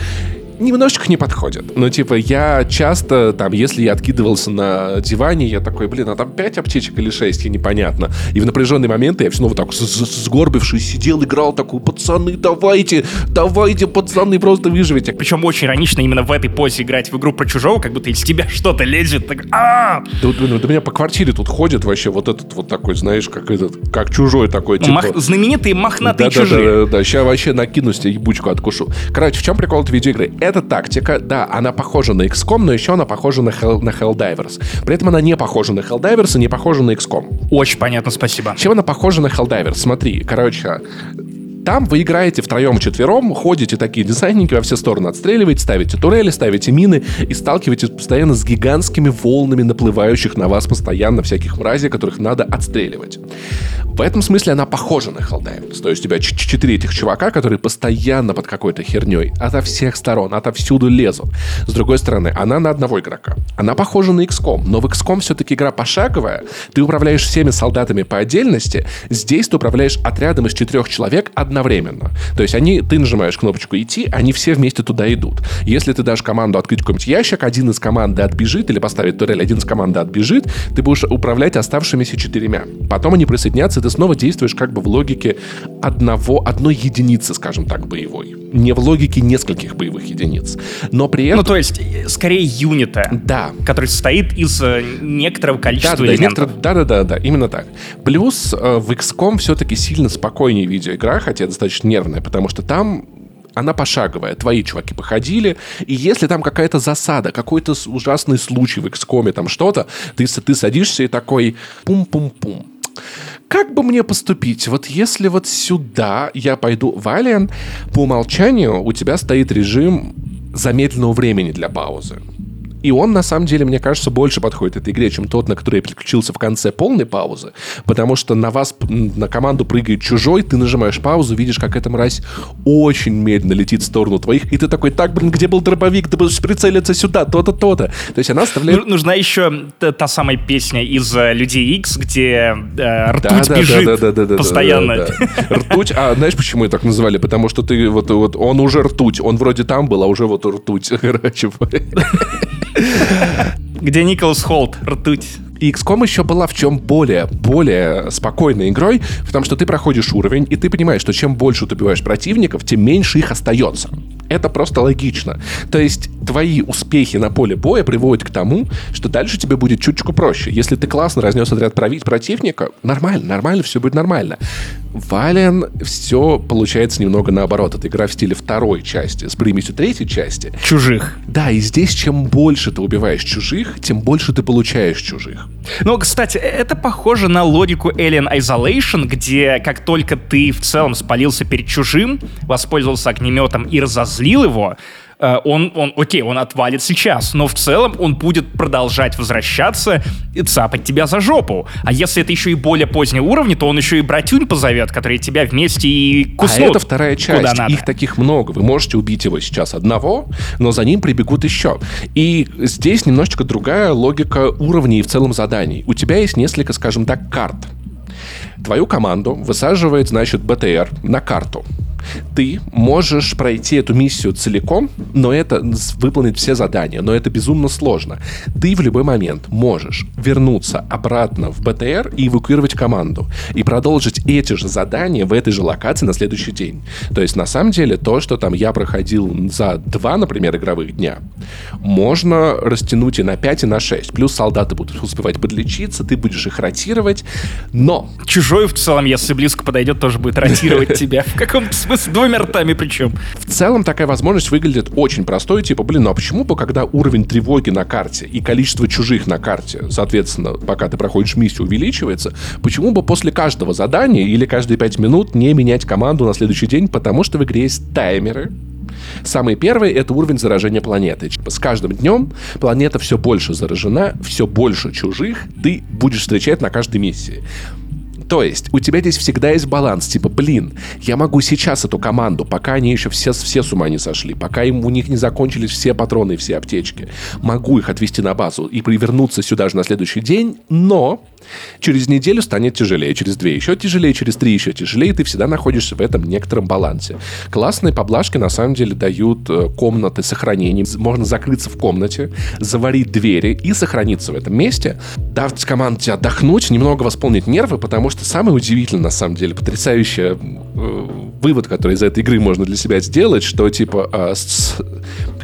немножечко не подходит. Ну, типа, я часто, там, если я откидывался на диване, я такой, блин, а там пять аптечек или шесть, я непонятно. И в напряженные моменты я все снова так сгорбившись сидел, играл, такой, пацаны, давайте, давайте, пацаны, просто выживите. Причем очень иронично именно в этой позе играть в игру про чужого, как будто из тебя что-то лезет, так, а у меня по квартире тут ходит вообще вот этот вот такой, знаешь, как этот, как чужой такой, типа... Знаменитые мохнатые чужие. Да-да-да, сейчас вообще накинусь, я ебучку откушу. Короче, в чем прикол этой видеоигры? Эта тактика, да, она похожа на икс ком, но еще она похожа на, Hell, на Helldivers. При этом она не похожа на Helldivers и не похожа на икс ком. Очень понятно, спасибо. Чем она похожа на Helldivers? Смотри, короче... Там вы играете втроем-четвером, ходите такие дизайнники во все стороны, отстреливаете, ставите турели, ставите мины и сталкиваетесь постоянно с гигантскими волнами наплывающих на вас постоянно всяких мразей, которых надо отстреливать. В этом смысле она похожа на Helldivers. То есть у тебя четыре этих чувака, которые постоянно под какой-то херней ото всех сторон, отовсюду лезут. С другой стороны, она на одного игрока. Она похожа на икс ком, но в икс ком все-таки игра пошаговая. Ты управляешь всеми солдатами по отдельности. Здесь ты управляешь отрядом из четырех человек одновременно. Одновременно. То есть они, ты нажимаешь кнопочку «Идти», они все вместе туда идут. Если ты дашь команду открыть какой-нибудь ящик, один из команды отбежит, или поставить турель, один из команды отбежит, ты будешь управлять оставшимися четырьмя. Потом они присоединятся, и ты снова действуешь как бы в логике одного, одной единицы, скажем так, боевой. Не в логике нескольких боевых единиц. Но при этом... Ну, то есть, скорее, юнита. Да. Который состоит из некоторого количества да, да, элементов. Да-да-да, именно так. Плюс в икс ком все-таки сильно спокойнее видеоигра, хотя достаточно нервная, потому что там она пошаговая. Твои чуваки походили, и если там какая-то засада, какой-то ужасный случай в икс ком, там что-то, ты, ты садишься и такой пум-пум-пум. Как бы мне поступить? Вот если вот сюда я пойду в Alien, по умолчанию у тебя стоит режим замедленного времени для паузы. И он, на самом деле, мне кажется, больше подходит этой игре, чем тот, на который я переключился в конце полной паузы. Потому что на вас, на команду прыгает чужой, ты нажимаешь паузу, видишь, как эта мразь очень медленно летит в сторону твоих, и ты такой, так, блин, где был дробовик? Ты будешь прицелиться сюда, то-то, то-то. То есть она оставляет... Нужна еще та самая песня из «Людей Икс», где ртуть бежит постоянно. Ртуть, а знаешь, почему ее так называли? Потому что ты вот, вот, он уже ртуть, он вроде там был, а уже вот ртуть. Короче, где Николас Холт, ртуть. И икс ком еще была в чем более, более спокойной игрой, потому что ты проходишь уровень, и ты понимаешь, что чем больше ты убиваешь противников, тем меньше их остается. Это просто логично. То есть твои успехи на поле боя приводят к тому, что дальше тебе будет чуточку проще. Если ты классно разнес отряд противника, нормально, нормально, все будет нормально. В Alien все получается немного наоборот. Это игра в стиле второй части с примесью третьей части. Чужих. Да, и здесь чем больше ты убиваешь чужих, тем больше ты получаешь чужих. Ну, кстати, это похоже на логику Alien Isolation, где как только ты в целом спалился перед чужим, воспользовался огнеметом и разозлил его, он, он, окей, он отвалит сейчас, но в целом он будет продолжать возвращаться и цапать тебя за жопу. А если это еще и более поздний уровень, то он еще и братюнь позовет, который тебя вместе и куснут. А это вторая часть, их таких много. Вы можете убить его сейчас одного, но за ним прибегут еще. И здесь немножечко другая логика уровней и в целом заданий. У тебя есть несколько, скажем так, карт. Твою команду высаживает, значит, БТР на карту. Ты можешь пройти эту миссию целиком, но это выполнить все задания, но это безумно сложно. Ты в любой момент можешь вернуться обратно в БТР и эвакуировать команду, и продолжить эти же задания в этой же локации на следующий день. То есть, на самом деле, то, что там я проходил за два, например, игровых дня, можно растянуть и на пять, и на шесть. Плюс солдаты будут успевать подлечиться, ты будешь их ротировать, но... Чужой, в целом, если близко подойдет, тоже будет ротировать тебя. В каком-то смысле. С двумя ртами причем. В целом такая возможность выглядит очень простой. Типа, блин, ну а почему бы, когда уровень тревоги на карте и количество чужих на карте, соответственно, пока ты проходишь миссию, увеличивается, почему бы после каждого задания или каждые пять минут не менять команду на следующий день, потому что в игре есть таймеры. Самый первый — это уровень заражения планеты. С каждым днем планета все больше заражена, все больше чужих ты будешь встречать на каждой миссии. То есть у тебя здесь всегда есть баланс, типа, блин, я могу сейчас эту команду, пока они еще все, все с ума не сошли, пока им, у них не закончились все патроны и все аптечки, могу их отвезти на базу и привернуться сюда же на следующий день, но через неделю станет тяжелее, через две еще тяжелее, через три еще тяжелее, ты всегда находишься в этом некотором балансе. Классные поблажки на самом деле дают комнаты сохранения, можно закрыться в комнате, заварить двери и сохраниться в этом месте, дать команде отдохнуть, немного восполнить нервы, потому что самое удивительное, на самом деле, потрясающий э, вывод, который из этой игры можно для себя сделать, что типа э, с,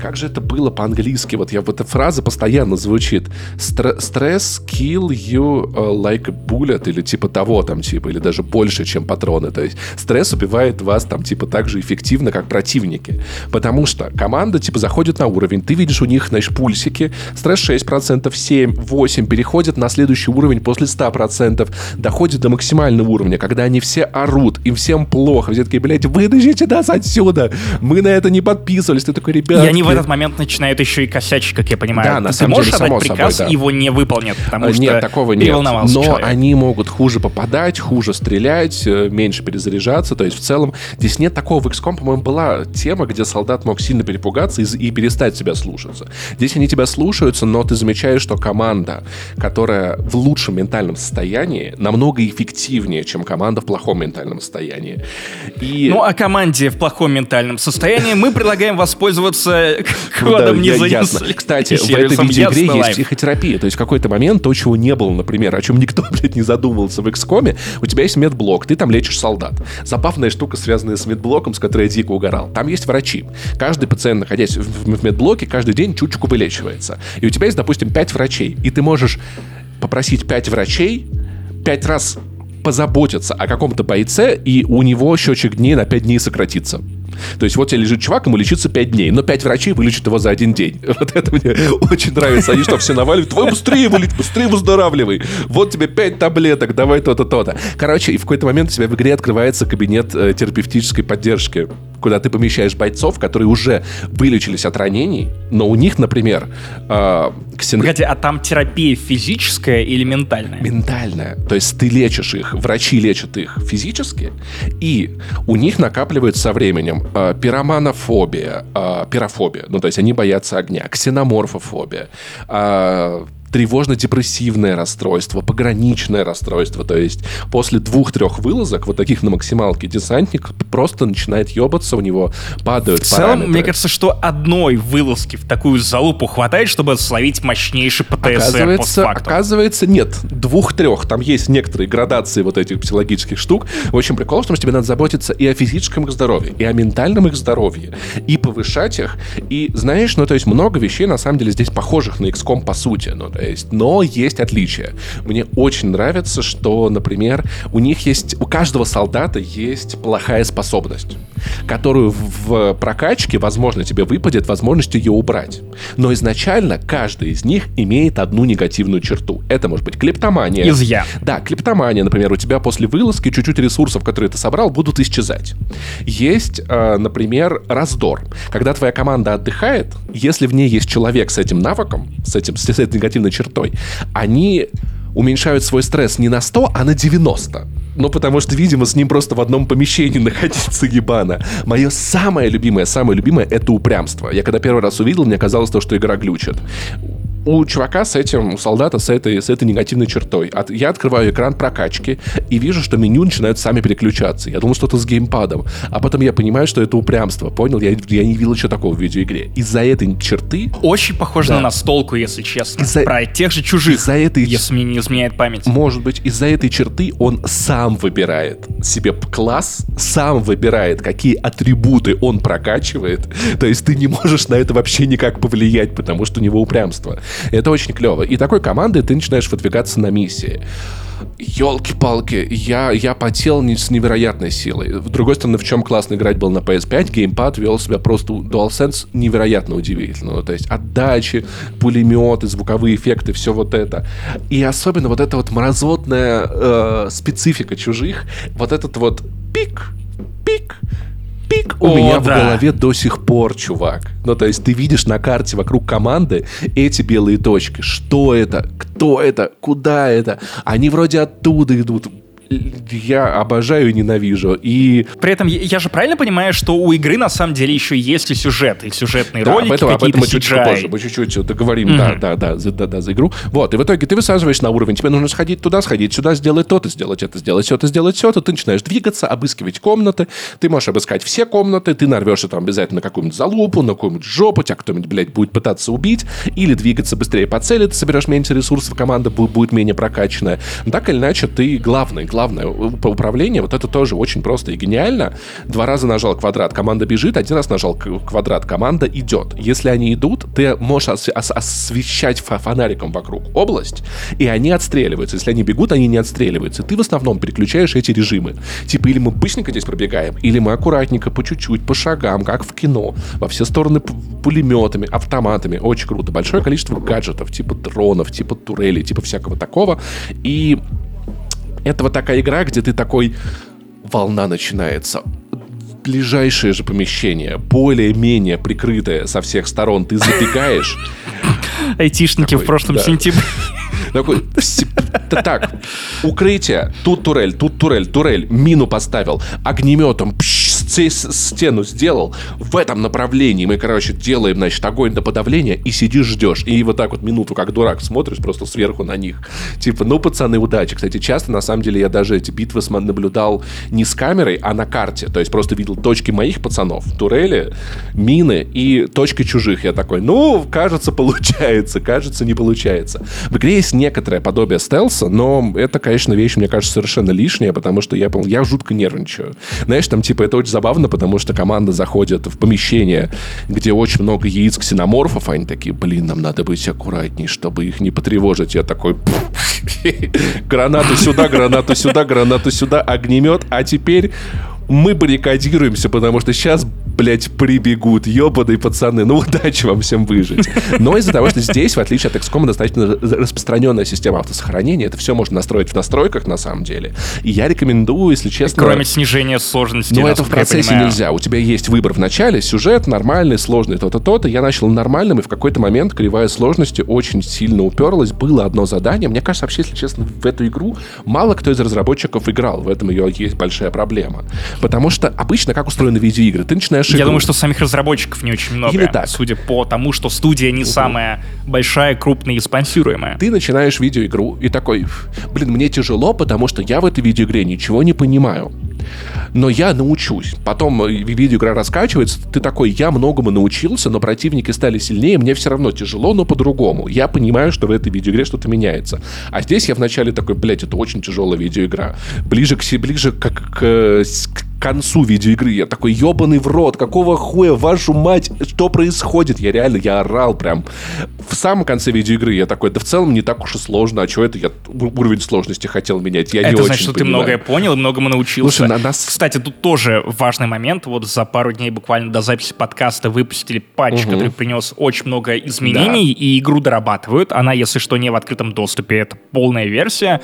как же это было по-английски? Вот я, эта фраза постоянно звучит. Stress kill you like a bullet, или типа того там, типа, или даже больше, чем патроны. То есть стресс убивает вас там типа так же эффективно, как противники. Потому что команда типа заходит на уровень, ты видишь у них, значит, пульсики, стресс шесть процентов, семь, восемь, переходит на следующий уровень после сто процентов, доходит до максимума максимального уровня, когда они все орут, им всем плохо, все такие, блядь, вытащите нас отсюда, мы на это не подписывались, ты такой, ребят. И они в этот момент начинают еще и косячить, как я понимаю. Да, на ты самом деле, само собой, да. Ты можешь отдать приказ, его не выполнят, потому а, что нет, такого нет. Переволновался но человек. Они могут хуже попадать, хуже стрелять, меньше перезаряжаться, то есть в целом здесь нет такого. В икс ком, по-моему, была тема, где солдат мог сильно перепугаться и, и перестать себя слушаться. Здесь они тебя слушаются, но ты замечаешь, что команда, которая в лучшем ментальном состоянии, намного эффективнее, чем команда в плохом ментальном состоянии. И... Ну, о команде в плохом ментальном состоянии мы предлагаем воспользоваться кодом не занесли. Кстати, в этой видеоигре есть психотерапия. То есть в какой-то момент то, чего не было, например, о чем никто, блядь, не задумывался в икс ком, у тебя есть медблок, ты там лечишь солдат. Забавная штука, связанная с медблоком, с которой я дико угорал. Там есть врачи. Каждый пациент, находясь в медблоке, каждый день чуточку вылечивается. И у тебя есть, допустим, пять врачей. И ты можешь попросить пять врачей пять раз позаботиться о каком-то бойце, и у него счетчик дней на пять дней сократится. То есть вот тебе лежит чувак, ему лечится пять дней, но пять врачей вылечат его за один день. Вот это мне очень нравится. Они что, все наваливают? Твой быстрее вылечь, быстрее выздоравливай. Вот тебе пять таблеток, давай то-то, то-то. Короче, и в какой-то момент у тебя в игре открывается кабинет э, терапевтической поддержки, куда ты помещаешь бойцов, которые уже вылечились от ранений, но у них, например... Э, ксен... Погоди, а там терапия физическая или ментальная? Ментальная. То есть ты лечишь их, врачи лечат их физически, и у них накапливается со временем пироманофобия, пирофобия, ну, то есть они боятся огня, ксеноморфофобия, тревожно-депрессивное расстройство, пограничное расстройство, то есть после двух-трех вылазок, вот таких на максималке, десантник просто начинает ебаться, у него падают в целом, параметры. Мне кажется, что одной вылазки в такую залупу хватает, чтобы словить мощнейший ПТСР постфактум. Оказывается, нет, двух-трех, там есть некоторые градации вот этих психологических штук. В общем, прикол в том, что тебе надо заботиться и о физическом их здоровье, и о ментальном их здоровье, и повышать их, и, знаешь, ну, то есть много вещей, на самом деле, здесь похожих на икс ком по сути, ну, но есть отличия. Мне очень нравится, что, например, у них есть, у каждого солдата есть плохая способность, которую в прокачке, возможно, тебе выпадет возможность ее убрать. Но изначально каждый из них имеет одну негативную черту. Это может быть клептомания. Изъян. Да, клептомания, например, у тебя после вылазки чуть-чуть ресурсов, которые ты собрал, будут исчезать. Есть, например, раздор. Когда твоя команда отдыхает, если в ней есть человек с этим навыком, с, этим, с этой негативной чертой, они уменьшают свой стресс не на сто, а на девяносто. Ну, потому что, видимо, с ним просто в одном помещении находится ебана. Мое самое любимое, самое любимое — это упрямство. Я когда первый раз увидел, мне казалось то, что игра глючит. У чувака с этим, у солдата с этой, с этой негативной чертой. От, я открываю экран прокачки и вижу, что меню начинают сами переключаться. Я думал, что это с геймпадом. А потом я понимаю, что это упрямство. Понял? Я, я не видел еще такого в видеоигре. Из-за этой черты... Очень похоже да. на настолку, если честно. Из-за... Про тех же чужих, из-за этой... если мне не изменяет память. Может быть, из-за этой черты он сам выбирает себе класс, сам выбирает, какие атрибуты он прокачивает. То есть ты не можешь на это вообще никак повлиять, потому что у него упрямство. Это очень клево. И такой командой ты начинаешь выдвигаться на миссии. Ёлки-палки, я, я потел с невероятной силой. С другой стороны, в чем классно играть было на пи эс пять, геймпад вел себя просто DualSense невероятно удивительно. То есть отдачи, пулеметы, звуковые эффекты, все вот это. И особенно вот эта вот мразотная э, специфика чужих, вот этот вот пик, пик, пик у О, меня да. в голове до сих пор, чувак. Ну, то есть ты видишь на карте вокруг команды эти белые точки. Что это? Кто это? Куда это? Они вроде оттуда идут. Я обожаю и ненавижу. И... При этом я же правильно понимаю, что у игры на самом деле еще есть и сюжет, и сюжетные да, ролики, об этом, какие-то об этом си джи ай. Мы чуть позже, мы чуть-чуть договорим, mm-hmm. да, да, да, за, да, да, за игру. Вот, и в итоге ты высаживаешь на уровень, тебе нужно сходить туда, сходить сюда, сделать то-то, сделать это, сделать все-то, сделать все-то. Ты начинаешь двигаться, обыскивать комнаты, ты можешь обыскать все комнаты, ты нарвешься там обязательно на какую-нибудь залупу, на какую-нибудь жопу, тебя кто-нибудь, блядь, будет пытаться убить, или двигаться быстрее по цели, ты соберешь меньше ресурсов, команда будет менее прокачанная. Так или иначе, ты главный, главный. Главное управление, вот это тоже очень просто и гениально. Два раза нажал квадрат, команда бежит, один раз нажал квадрат, команда идет. Если они идут, ты можешь ос- ос- освещать фонариком вокруг область, и они отстреливаются. Если они бегут, они не отстреливаются. Ты в основном переключаешь эти режимы. Типа, или мы быстренько здесь пробегаем, или мы аккуратненько, по чуть-чуть, по шагам, как в кино, во все стороны пулеметами, автоматами. Очень круто. Большое количество гаджетов, типа дронов, типа турелей, типа всякого такого. И... это вот такая игра, где ты такой... волна начинается. Ближайшее же помещение, более-менее прикрытое со всех сторон, ты забегаешь... Айтишники такой, в прошлом да. сентябре. Такой, так, укрытие, тут турель, тут турель, турель, мину поставил, огнеметом пш, стену сделал, в этом направлении мы, короче, делаем, значит, огонь до подавления, и сидишь, ждешь, и вот так вот минуту, как дурак, смотришь просто сверху на них. Типа, ну, пацаны, удачи. Кстати, часто, на самом деле, я даже эти битвы наблюдал не с камерой, а на карте, то есть просто видел точки моих пацанов, турели, мины и точки чужих. Я такой, ну, кажется, получается, кажется, не получается. В игре есть некоторое подобие стелса, но это, конечно, вещь, мне кажется, совершенно лишняя, потому что я, я жутко нервничаю. Знаешь, там, типа, это очень забавно, потому что команда заходит в помещение, где очень много яиц ксеноморфов, а они такие, блин, нам надо быть аккуратней, чтобы их не потревожить. Я такой, гранату сюда, гранату сюда, гранату сюда, огнемет, а теперь... мы баррикадируемся, потому что сейчас, блядь, прибегут, ёбаные пацаны. Ну, удачи вам всем выжить. Но из-за того, что здесь, в отличие от икс ком, достаточно распространенная система автосохранения, это все можно настроить в настройках, на самом деле. И я рекомендую, если честно... Кроме снижения сложности. Но это в процессе нельзя. У тебя есть выбор в начале, сюжет нормальный, сложный, то-то, то-то. Я начал нормальным, и в какой-то момент кривая сложности очень сильно уперлась. Было одно задание. Мне кажется, вообще, если честно, в эту игру мало кто из разработчиков играл. В этом ее есть большая проблема. Потому что обычно, как устроены видеоигры, ты начинаешь играть. Я думаю, что самих разработчиков не очень много. Или так. Судя по тому, что студия не угу. самая большая, крупная и спонсируемая. Ты начинаешь видеоигру и такой, блин, мне тяжело, потому что я в этой видеоигре ничего не понимаю. но я научусь. Потом видеоигра раскачивается, ты такой, я многому научился, но противники стали сильнее, мне все равно тяжело, но по-другому. Я понимаю, что в этой видеоигре что-то меняется. А здесь я вначале такой, блять, это очень тяжелая видеоигра. Ближе к себе, ближе к, к, к, к концу видеоигры я такой, ебаный в рот, какого хуя, вашу мать, что происходит? Я реально, я орал прям. В самом конце видеоигры я такой, да в целом не так уж и сложно, а что это? Я уровень сложности хотел менять, я это не значит, очень Это значит, что понимаю. Ты многое понял и многому научился. Слушай, на нас... Кстати, тут тоже важный момент. Вот за пару дней буквально до записи подкаста выпустили патч, угу. который принес очень много изменений, да. и игру дорабатывают. Она, если что, не в открытом доступе, это полная версия.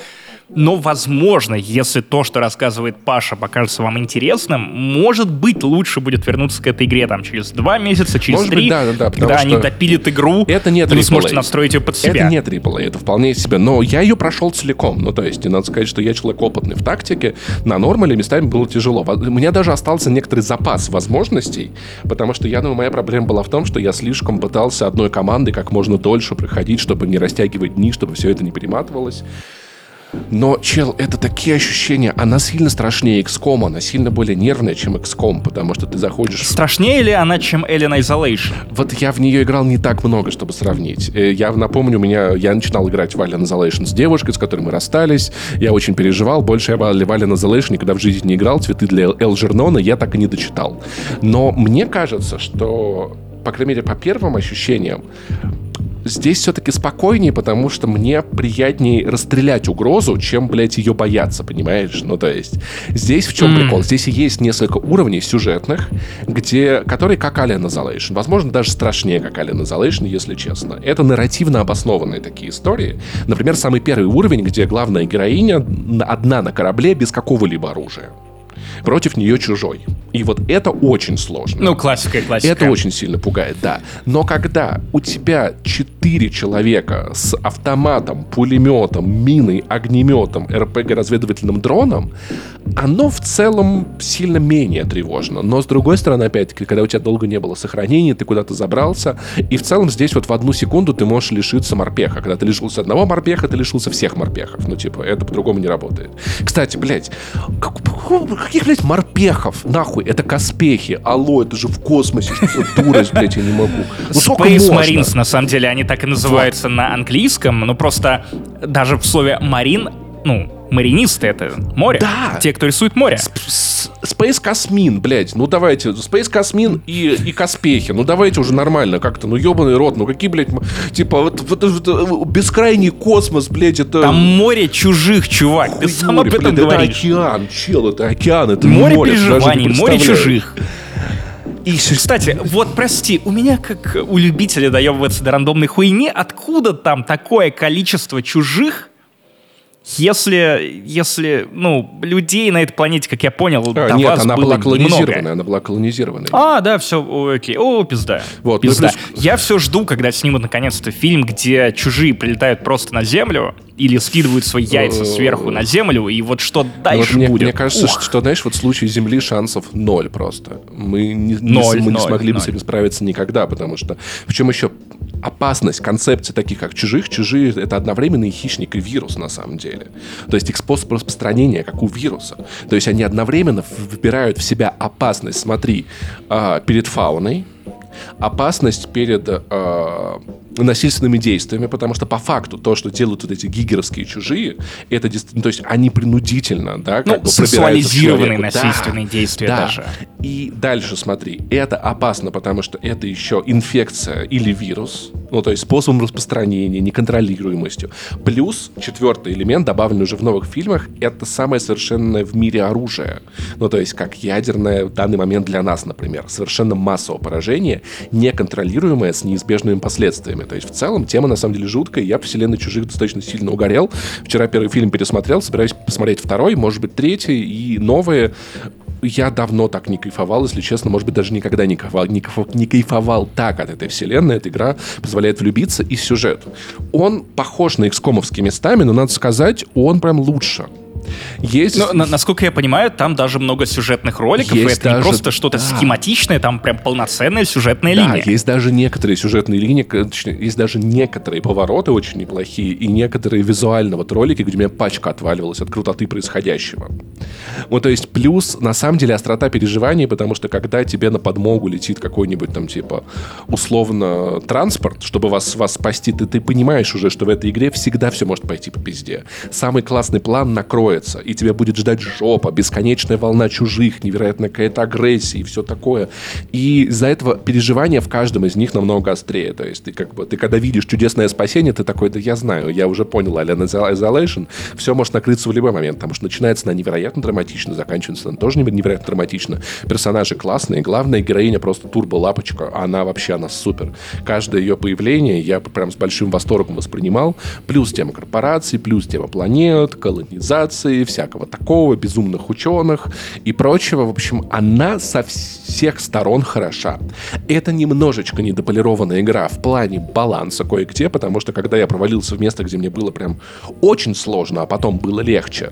Но, возможно, если то, что рассказывает Паша, покажется вам интересным, может быть, лучше будет вернуться к этой игре там, через два месяца, через может три, быть, да, да, да, когда они допилят игру, это не вы сможете настроить ее под себя. Это не триплэй, это вполне себе. Но я ее прошел целиком. Ну, то есть, и надо сказать, что я человек опытный в тактике. На нормале местами было тяжело. У меня даже остался некоторый запас возможностей, потому что, я думаю, моя проблема была в том, что я слишком пытался одной командой как можно дольше проходить, чтобы не растягивать дни, чтобы все это не перематывалось. Но, чел, это такие ощущения. Она сильно страшнее икс ком, она сильно более нервная, чем икс ком, потому что ты заходишь... Страшнее ли она, чем Alien Isolation? Вот я в нее играл не так много, чтобы сравнить. Я напомню, у меня я начинал играть в Alien Isolation с девушкой, с которой мы расстались. Я очень переживал. Больше я в Alien Isolation никогда в жизни не играл. Цветы для Элджернона я так и не дочитал. Но мне кажется, что, по крайней мере, по первым ощущениям, здесь все-таки спокойнее, потому что мне приятнее расстрелять угрозу, чем, блядь, ее бояться, понимаешь? Ну, то есть, здесь в чем mm. прикол? Здесь есть несколько уровней сюжетных, где, которые как Alien Isolation. Возможно, даже страшнее, как Alien Isolation, если честно. Это нарративно обоснованные такие истории. Например, самый первый уровень, где главная героиня одна на корабле без какого-либо оружия. Против нее чужой. И вот это очень сложно. Ну, классика, классика. Это очень сильно пугает, да. Но когда у тебя четыре человека с автоматом, пулеметом, миной, огнеметом, эр пэ гэ-разведывательным дроном, оно в целом сильно менее тревожно. Но, с другой стороны, опять-таки, когда у тебя долго не было сохранений, ты куда-то забрался, и в целом здесь вот в одну секунду ты можешь лишиться морпеха. Когда ты лишился одного морпеха, ты лишился всех морпехов. Ну, типа, это по-другому не работает. Кстати, блядь, каких, блядь, морпехов? Нахуй, это каспехи. Алло, это же в космосе. Дурость, блядь, я не могу. Ну, Space Marines, на самом деле, они так и называются вот. На английском, но просто даже в слове «марин», ну, маринисты — это море. Да. Те, кто рисует море. Space Космин, блядь. Ну давайте. Space Космин и, и Каспехи. Ну давайте уже нормально как-то. Ну ёбаный рот. Ну какие, блядь, типа вот, вот, вот бескрайний космос, блядь, это... Там море чужих, чувак. Хуй, ты сам море, об этом блядь, говоришь. Это океан, чел, это океан, это море. Море переживаний, море чужих. И, кстати, вот прости, у меня, как у любителя доёбываться до рандомной хуйни, откуда там такое количество чужих? Если, если, ну, людей на этой планете, как я понял, а, до нет, вас она было была колонизированная, много. Она была колонизированная. А, да, все, окей. О, пизда. Вот, пизда. Ну, плюс... Я все жду, когда снимут наконец-то фильм, где чужие прилетают просто на Землю или скидывают свои яйца сверху на Землю, и вот что дальше вот мне, будет. Мне кажется, Ух. что, знаешь, вот в случае Земли шансов ноль просто. Мы не, ноль, не, мы ноль, не смогли ноль. бы с этим справиться никогда, потому что... Причем еще опасность концепции таких, как чужих. Чужие — это одновременно и хищник, и вирус, на самом деле. То есть их способ распространения, как у вируса. То есть они одновременно выбирают в себя опасность, смотри, э, перед фауной, опасность перед э, насильственными действиями, потому что по факту то, что делают вот эти гигеровские чужие, это, то есть они принудительно, да, как ну, бы сексуализированные насильственные да, действия да. даже. И дальше смотри, это опасно, потому что это еще инфекция или вирус, ну то есть способом распространения, неконтролируемостью. Плюс четвертый элемент, добавленный уже в новых фильмах, это самое совершенное в мире оружие. Ну то есть как ядерное в данный момент для нас, например, совершенно массовое поражение, неконтролируемое с неизбежными последствиями. То есть в целом тема на самом деле жуткая. Я по вселенной чужих достаточно сильно угорел. Вчера первый фильм пересмотрел, собираюсь посмотреть второй, может быть третий и новые. Я давно так не кайфовал, если честно, может быть, даже никогда не кайфовал, не кайфовал, не кайфовал так от этой вселенной. Эта игра позволяет влюбиться, и сюжет. Он похож на икс-комовские местами, но, надо сказать, он прям лучше. Есть... Но, насколько я понимаю, там даже много сюжетных роликов, есть и это даже... не просто что-то да. схематичное, там прям полноценная сюжетная да, линия. Да, есть даже некоторые сюжетные линии, точнее, есть даже некоторые повороты очень неплохие, и некоторые визуального вот ролики, где у меня пачка отваливалась от крутоты происходящего. Вот, то есть плюс, на самом деле, острота переживаний, потому что когда тебе на подмогу летит какой-нибудь там, типа, условно, транспорт, чтобы вас, вас спасти, ты, ты понимаешь уже, что в этой игре всегда все может пойти по пизде. Самый классный план накроется, и тебя будет ждать жопа, бесконечная волна чужих, невероятная какая-то агрессия и все такое. И из-за этого переживания в каждом из них намного острее. То есть ты как бы, ты когда видишь чудесное спасение, ты такой, да я знаю, я уже понял, Alien Isolation, все может накрыться в любой момент, потому что начинается она невероятно драматично, заканчивается она тоже невероятно драматично. Персонажи классные, главная героиня просто турбо-лапочка, она вообще, она супер. Каждое ее появление я прям с большим восторгом воспринимал, плюс тема корпораций, плюс тема планет, колонизации, всякого такого, безумных ученых и прочего. В общем, она со всех сторон хороша. Это немножечко недополированная игра в плане баланса кое-где, потому что когда я провалился в место, где мне было прям очень сложно, а потом было легче.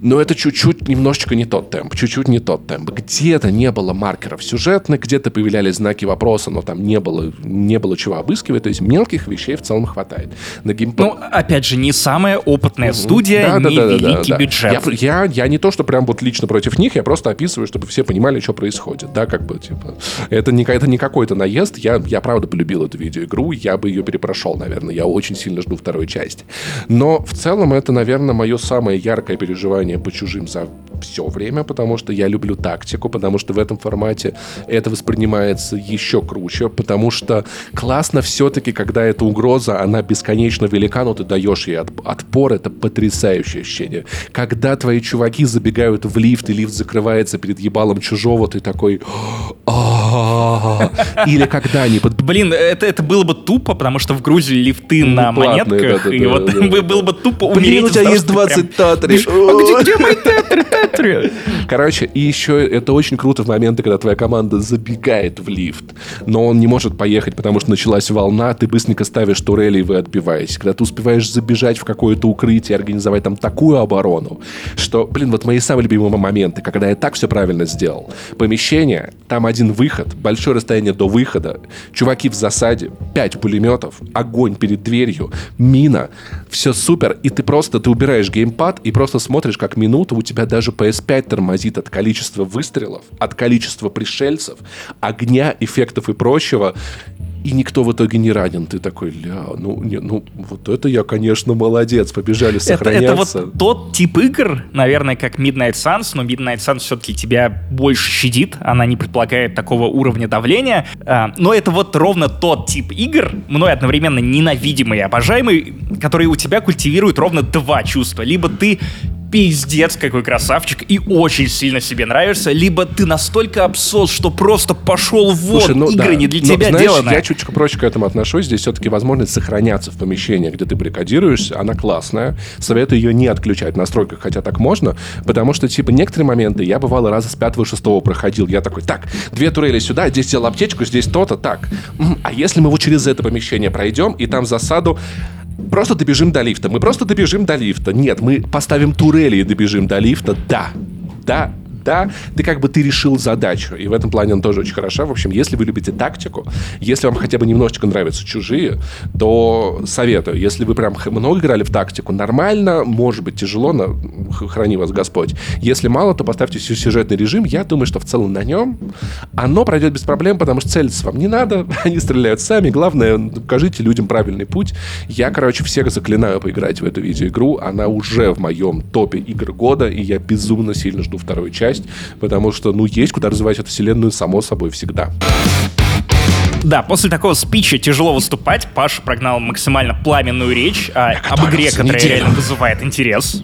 Но это чуть-чуть, немножечко не тот темп, чуть-чуть не тот темп. Где-то не было маркеров сюжетных, где-то появлялись знаки вопроса, но там не было, не было чего обыскивать. То есть мелких вещей в целом хватает. На геймп... Ну, опять же, не самая опытная студия, да, не да, да, великий да, да. бюджет. Я, я, я не то, что прям вот лично против них, я просто описываю, чтобы все понимали, что происходит. Да, как бы, типа, это не, это не какой-то наезд. Я, я правда полюбил эту видеоигру, я бы ее перепрошел, наверное. Я очень сильно жду второй части. Но в целом это, наверное, мое самое яркое переживание по чужим за все время, потому что я люблю тактику, потому что в этом формате это воспринимается еще круче, потому что классно все-таки, когда эта угроза, она бесконечно велика, но ты даешь ей отпор, это потрясающее ощущение. Когда твои чуваки забегают в лифт, и лифт закрывается перед ебалом чужого, ты такой... Или когда они... Блин, это было бы тупо, потому что в Грузии лифты на монетках, и вот было бы тупо умереть. Блин, у тебя есть двадцать татрий. Где мои тетры, тетры? Короче, и еще это очень круто в моменты, когда твоя команда забегает в лифт, но он не может поехать, потому что началась волна, ты быстренько ставишь турели, и вы отбиваетесь. Когда ты успеваешь забежать в какое-то укрытие, организовать там такую оборону, что, блин, вот мои самые любимые моменты, когда я так все правильно сделал. Помещение, там один выход, большое расстояние до выхода, чуваки в засаде, пять пулеметов, огонь перед дверью, мина, все супер, и ты просто, ты убираешь геймпад и просто смотришь, как минуту у тебя даже пи эс пять тормозит от количества выстрелов, от количества пришельцев, огня, эффектов и прочего, и никто в итоге не ранен. Ты такой, ля, ну, не, ну вот это я, конечно, молодец, побежали сохраняться. Это, это вот тот тип игр, наверное, как Midnight Suns, но Midnight Suns все-таки тебя больше щадит, она не предполагает такого уровня давления, но это вот ровно тот тип игр, мной одновременно ненавидимый и обожаемый, которые у тебя культивируют ровно два чувства. Либо ты пиздец, какой красавчик, и очень сильно себе нравишься, либо ты настолько обсос, что просто пошел вон. Слушай, ну, игры да. не для но, тебя деланы. Я чуть-чуть проще к этому отношусь. Здесь все-таки возможность сохраняться в помещении, где ты баррикадируешься, она классная. Советую ее не отключать в настройках, хотя так можно, потому что, типа, некоторые моменты я, бывало, раза с пятого, шестого проходил. Я такой, так, две турели сюда, здесь сделал аптечку, здесь то-то, так. А если мы вот через это помещение пройдем, и там засаду... Просто добежим до лифта. Мы просто добежим до лифта. Нет, мы поставим турели и добежим до лифта. Да, да, да. Ты как бы ты решил задачу. И в этом плане она тоже очень хороша. В общем, если вы любите тактику, если вам хотя бы немножечко нравятся чужие, то советую. Если вы прям много играли в тактику, нормально, может быть тяжело, но храни вас Господь. Если мало, то поставьте сюжетный режим. Я думаю, что в целом на нем оно пройдет без проблем, потому что целиться вам не надо. Они стреляют сами. Главное, покажите людям правильный путь. Я, короче, всех заклинаю поиграть в эту видеоигру. Она уже в моем топе игр года, и я безумно сильно жду вторую часть. Потому что, ну, есть куда развивать эту вселенную, само собой, всегда. Да, после такого спича тяжело выступать. Паша прогнал максимально пламенную речь а, об игре, которая неделю. реально вызывает интерес.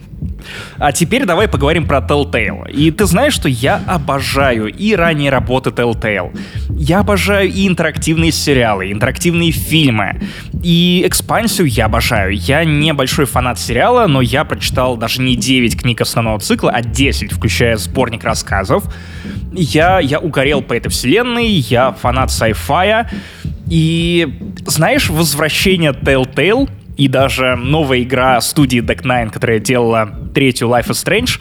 А теперь давай поговорим про Telltale. И ты знаешь, что я обожаю и ранние работы Telltale. Я обожаю и интерактивные сериалы, и интерактивные фильмы. И экспансию я обожаю. Я не большой фанат сериала, но я прочитал даже не девять книг основного цикла, а десять, включая сборник рассказов. Я, я угорел по этой вселенной, я фанат sci-fi. И знаешь, возвращение Telltale и даже новая игра студии Deck Nine, которая делала третью Life is Strange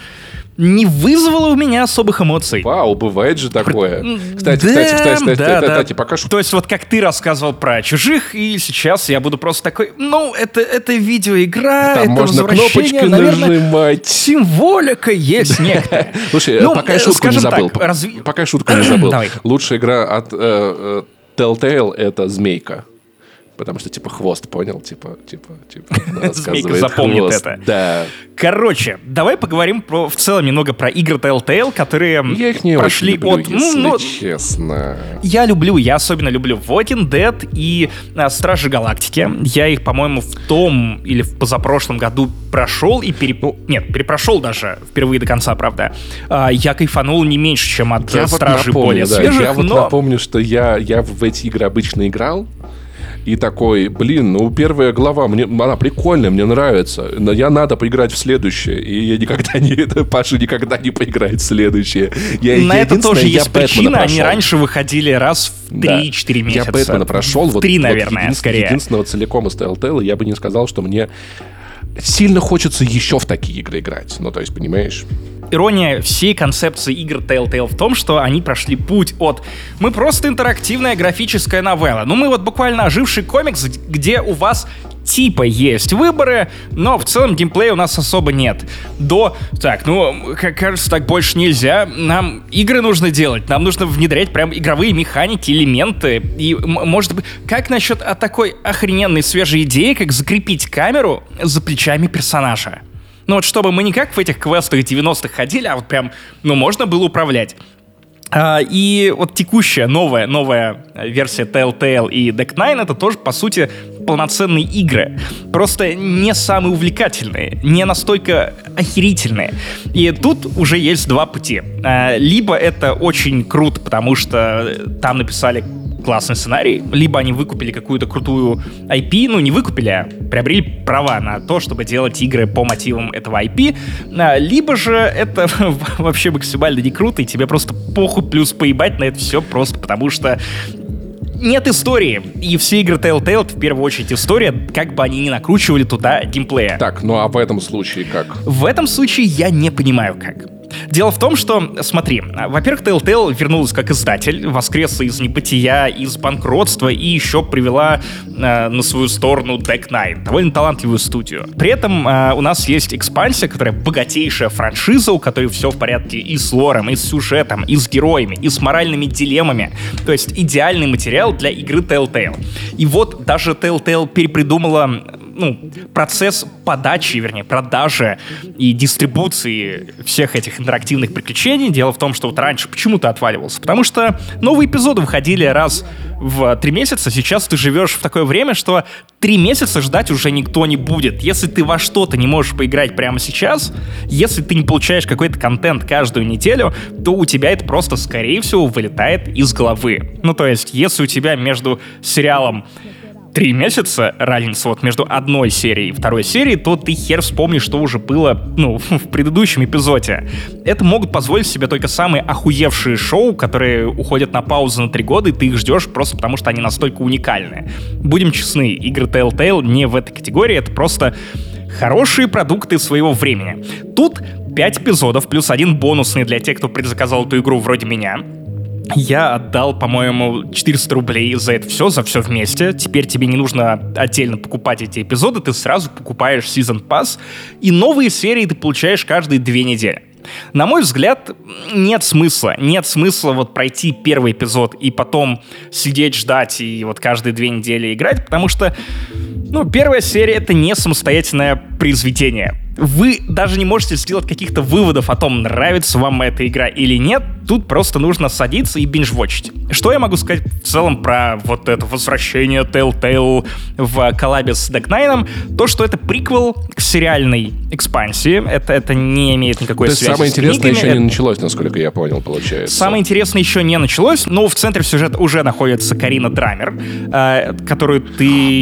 не вызвало у меня особых эмоций. Вау, бывает же такое. Кстати, да, кстати, кстати, кстати, да, кстати, да. кстати пока что... То есть вот как ты рассказывал про «Чужих», и сейчас я буду просто такой, ну, это, это видеоигра, там это можно возвращение, наверное, нажимать. Символика есть некоторая. Слушай, пока я шутку не забыл. Пока я шутку не забыл. Лучшая игра от Telltale — это «Змейка». Потому что, типа, хвост, понял? Типа, типа, типа, Змейка запомнит хвост. Это. Да. Короче, давай поговорим про, в целом немного про игры Telltale, которые я их не прошли люблю, от... Если ну, честно. Я люблю, я особенно люблю Walking Dead и а, Стражи Галактики. Я их, по-моему, в том или в позапрошлом году прошел и переп... Нет, перепрошел даже впервые до конца, правда. А, я кайфанул не меньше, чем от я Стражей вот напомню, более да, свежих, я вот но... напомню, что я, я в эти игры обычно играл, и такой, блин, ну первая глава, мне, она прикольная, мне нравится. Но я надо поиграть в следующее. И я никогда не... Паша никогда не поиграет в следующее. Я, на я, это тоже есть причина. Они раньше выходили раз в три-четыре да. месяца. Я Бэтмена прошел. В вот, три, вот, наверное, един... скорее. Единственного целиком из Telltale я бы не сказал, что мне сильно хочется еще в такие игры играть. Ну, то есть, понимаешь... Ирония всей концепции игр Telltale в том, что они прошли путь от «мы просто интерактивная графическая новелла», ну мы вот буквально оживший комикс, где у вас типа есть выборы, но в целом геймплея у нас особо нет, до «так, ну, как кажется, так больше нельзя, нам игры нужно делать, нам нужно внедрять прям игровые механики, элементы, и может быть, как насчет а, такой охрененной свежей идеи, как закрепить камеру за плечами персонажа?» Ну вот чтобы мы не как в этих квестах девяностых ходили, а вот прям, ну, можно было управлять. А, и вот текущая, новая, новая версия Telltale и Deck Nine — это тоже, по сути, полноценные игры. Просто не самые увлекательные, не настолько охерительные. И тут уже есть два пути. А, либо это очень круто, потому что там написали... классный сценарий, либо они выкупили какую-то крутую ай пи, ну не выкупили, а приобрели права на то, чтобы делать игры по мотивам этого ай пи, либо же это вообще максимально не круто, и тебе просто похуй плюс поебать на это все просто потому что нет истории, и все игры Telltale — это в первую очередь история, как бы они ни накручивали туда геймплея. Так, ну а в этом случае как? В этом случае я не понимаю как. Дело в том, что, смотри, во-первых, Telltale вернулась как издатель, воскресла из небытия, из банкротства и еще привела э, на свою сторону Deck Nine, довольно талантливую студию. При этом э, у нас есть «Экспансия», которая богатейшая франшиза, у которой все в порядке и с лором, и с сюжетом, и с героями, и с моральными дилеммами. То есть идеальный материал для игры Telltale. И вот даже Telltale перепридумала... ну, процесс подачи, вернее, продажи и дистрибуции всех этих интерактивных приключений. Дело в том, что вот раньше почему-то отваливался, потому что новые эпизоды выходили раз в три месяца. Сейчас ты живешь в такое время, что три месяца ждать уже никто не будет. Если ты во что-то не можешь поиграть прямо сейчас, если ты не получаешь какой-то контент каждую неделю, то у тебя это просто, скорее всего, вылетает из головы. Ну, то есть, если у тебя между сериалом три месяца разница вот между одной серией и второй серией, то ты хер вспомнишь, что уже было, ну, в предыдущем эпизоде. Это могут позволить себе только самые охуевшие шоу, которые уходят на паузу на три года, и ты их ждешь просто потому, что они настолько уникальны. Будем честны, игры Telltale не в этой категории, это просто хорошие продукты своего времени. Тут пять эпизодов, плюс один бонусный для тех, кто предзаказал эту игру вроде меня. Я отдал, по-моему, четыреста рублей за это все, за все вместе. Теперь тебе не нужно отдельно покупать эти эпизоды, ты сразу покупаешь Season Pass, и новые серии ты получаешь каждые две недели. На мой взгляд, нет смысла. Нет смысла вот пройти первый эпизод и потом сидеть, ждать и вот каждые две недели играть, потому что, ну, первая серия — это не самостоятельное произведение. Вы даже не можете сделать каких-то выводов о том, нравится вам эта игра или нет. Тут просто нужно садиться и бинж-вотчить. Что я могу сказать в целом про вот это возвращение Telltale в коллабе с Deck Nine? То, что это приквел к сериальной экспансии. Это, это не имеет никакой То связи с книгами. Самое интересное еще это... не началось, насколько я понял, получается. Самое интересное еще не началось, но в центре сюжета уже находится Карина Драмер, э, которую ты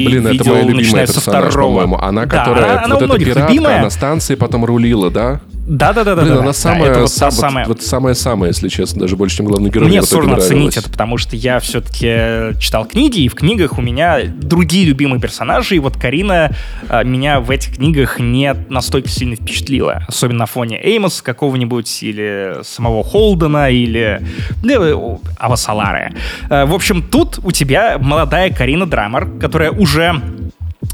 Блин, видел, это моя начиная со второго. Она, которая да, она, вот она эта пиратка, она стала станции потом рулила, да? Да-да-да. Блин, да, она да, самая, да, это вот та самая... Вот, вот самая-самая, если честно, даже больше, чем главный герой. Мне сложно оценить это, потому что я все-таки читал книги, и в книгах у меня другие любимые персонажи, и вот Карина а, меня в этих книгах не настолько сильно впечатлила, особенно на фоне Эймоса какого-нибудь, или самого Холдена, или ну, Авасалары. А, в общем, тут у тебя молодая Карина Драмер, которая уже...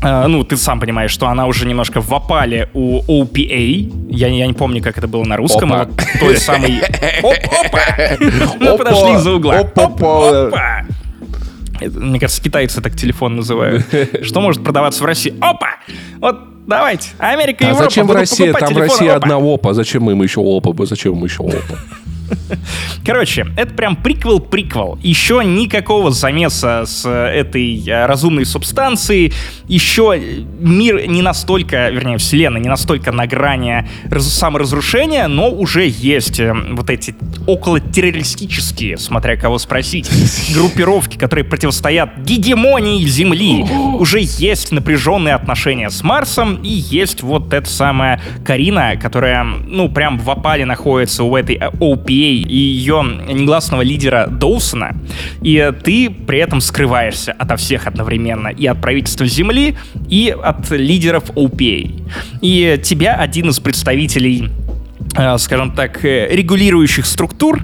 Ну, ты сам понимаешь, что она уже немножко в опале у о пэ а. Я, я не помню, как это было на русском. Опа. Вот той самой... Опа! Мы подошли из-за угла. Опа! Мне кажется, китайцы так телефон называют. Что может продаваться в России? Опа! Вот давайте. Америка и Европа. А зачем в России? Там в России одна опа. Зачем мы им еще опа? Зачем им еще опа? Короче, это прям приквел-приквел. Еще никакого замеса с этой разумной субстанцией. Еще мир не настолько, вернее, вселенная не настолько на грани саморазрушения, но уже есть вот эти околотеррористические, смотря кого спросить, группировки, которые противостоят гегемонии Земли. Уже есть напряженные отношения с Марсом и есть вот эта самая Карина, которая, ну, прям в опале находится у этой о пэ а и ее негласного лидера Доусона, и ты при этом скрываешься ото всех одновременно, и от правительства Земли, и от лидеров о пэ а. И тебя один из представителей, скажем так, регулирующих структур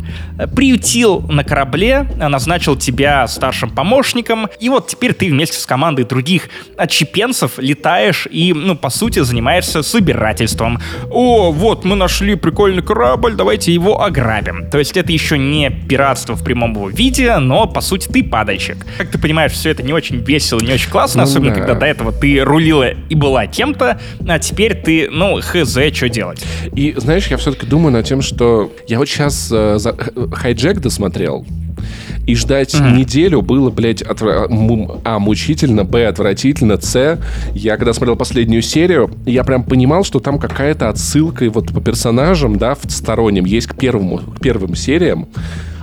приютил на корабле, назначил тебя старшим помощником, и вот теперь ты вместе с командой других отщепенцев летаешь и, ну, по сути, занимаешься собирательством. О, вот, мы нашли прикольный корабль, давайте его ограбим. То есть это еще не пиратство в прямом его виде, но, по сути, ты падальщик. Как ты понимаешь, все это не очень весело, не очень классно, особенно, когда до этого ты рулила и была кем-то, а теперь ты, ну, хз, что делать. И, знаешь, я все-таки думаю над тем, что я вот сейчас «Хайджек» э, досмотрел, и ждать mm-hmm. неделю было, блядь, отвра... а, мучительно, б, отвратительно, с, я когда смотрел последнюю серию, я прям понимал, что там какая-то отсылка вот по персонажам, да, в стороннем, есть к, первому, к первым сериям.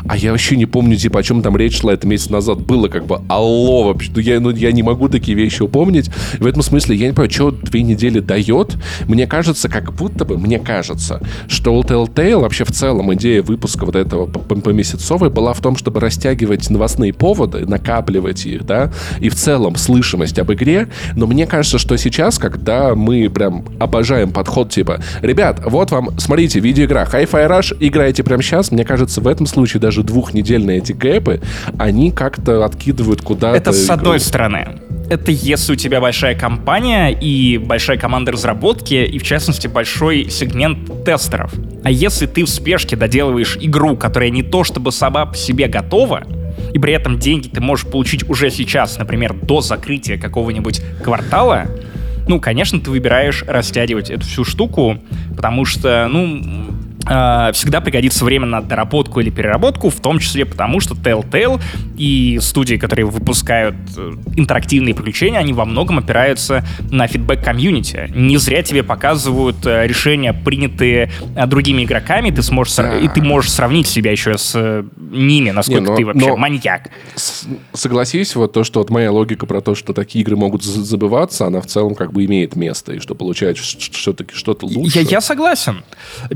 А я вообще не помню, типа, о чем там речь шла. Это месяц назад было как бы алло вообще. Ну я, ну, я не могу такие вещи упомнить. В этом смысле я не понимаю, что две недели дает. Мне кажется, как будто бы, мне кажется, что у Telltale вообще в целом идея выпуска вот этого помесяцовой была в том, чтобы растягивать новостные поводы, накапливать их, да, и в целом слышимость об игре. Но мне кажется, что сейчас, когда мы прям обожаем подход типа, ребят, вот вам, смотрите, видеоигра Hi-Fi Rush, играйте прямо сейчас. Мне кажется, в этом случае даже двухнедельные эти гэпы, они как-то откидывают куда-то... Это с одной стороны. Это если у тебя большая компания и большая команда разработки, и, в частности, большой сегмент тестеров. А если ты в спешке доделываешь игру, которая не то чтобы сама по себе готова, и при этом деньги ты можешь получить уже сейчас, например, до закрытия какого-нибудь квартала, ну, конечно, ты выбираешь растягивать эту всю штуку, потому что, ну... всегда пригодится время на доработку или переработку, в том числе потому, что Telltale и студии, которые выпускают интерактивные приключения, они во многом опираются на фидбэк комьюнити. Не зря тебе показывают решения, принятые другими игроками, ты сможешь, да. и ты можешь сравнить себя еще с ними, насколько Не, но, ты вообще но... маньяк. Согласись, вот то, что вот моя логика про то, что такие игры могут забываться, она в целом как бы имеет место, и что получается все-таки что-то лучше. Я, я согласен.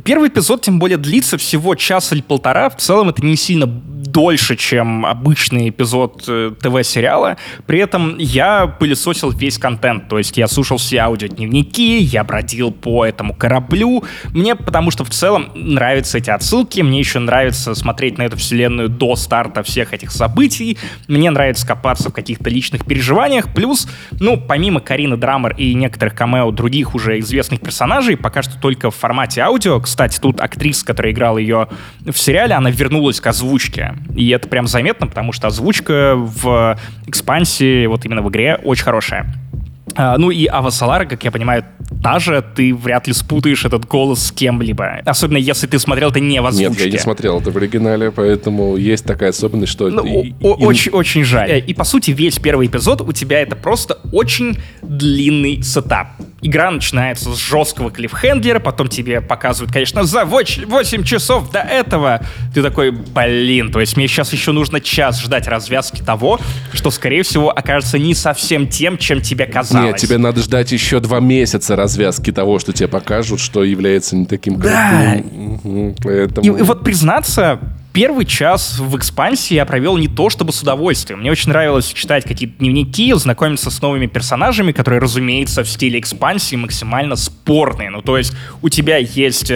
Первый эпизод тем более длится всего час или полтора. В целом это не сильно дольше, чем обычный эпизод ТВ-сериала. При этом я пылесосил весь контент. То есть я слушал все аудиодневники, я бродил по этому кораблю. Мне потому что в целом нравятся эти отсылки. Мне еще нравится смотреть на эту вселенную до старта всех этих событий. Мне нравится копаться в каких-то личных переживаниях. Плюс, ну, помимо Карины Драмер и некоторых камео других уже известных персонажей, пока что только в формате аудио. Кстати, тут актриса, которая играла ее в сериале, она вернулась к озвучке. И это прям заметно, потому что озвучка в «Экспансе», вот именно в игре, очень хорошая. Ну и Авасалара, как я понимаю, та же. Ты вряд ли спутаешь этот голос с кем-либо. Особенно, если ты смотрел это не в озвучке. Нет, я не смотрел это в оригинале, поэтому есть такая особенность, что... Ну, и, о- и... Очень, очень жаль. И, по сути, весь первый эпизод у тебя это просто очень длинный сетап. Игра начинается с жесткого клиффхендлера, потом тебе показывают, конечно, за восемь часов до этого. Ты такой, блин, то есть мне сейчас еще нужно час ждать развязки того, что, скорее всего, окажется не совсем тем, чем тебе казалось. Нет, тебе надо ждать еще два месяца развязки того, что тебе покажут, что является не таким крутым. Да. Поэтому... И, и вот признаться... Первый час в «Экспансе» я провел не то чтобы с удовольствием. Мне очень нравилось читать какие-то дневники, знакомиться с новыми персонажами, которые, разумеется, в стиле «Экспансии» максимально спорные. Ну, то есть у тебя есть...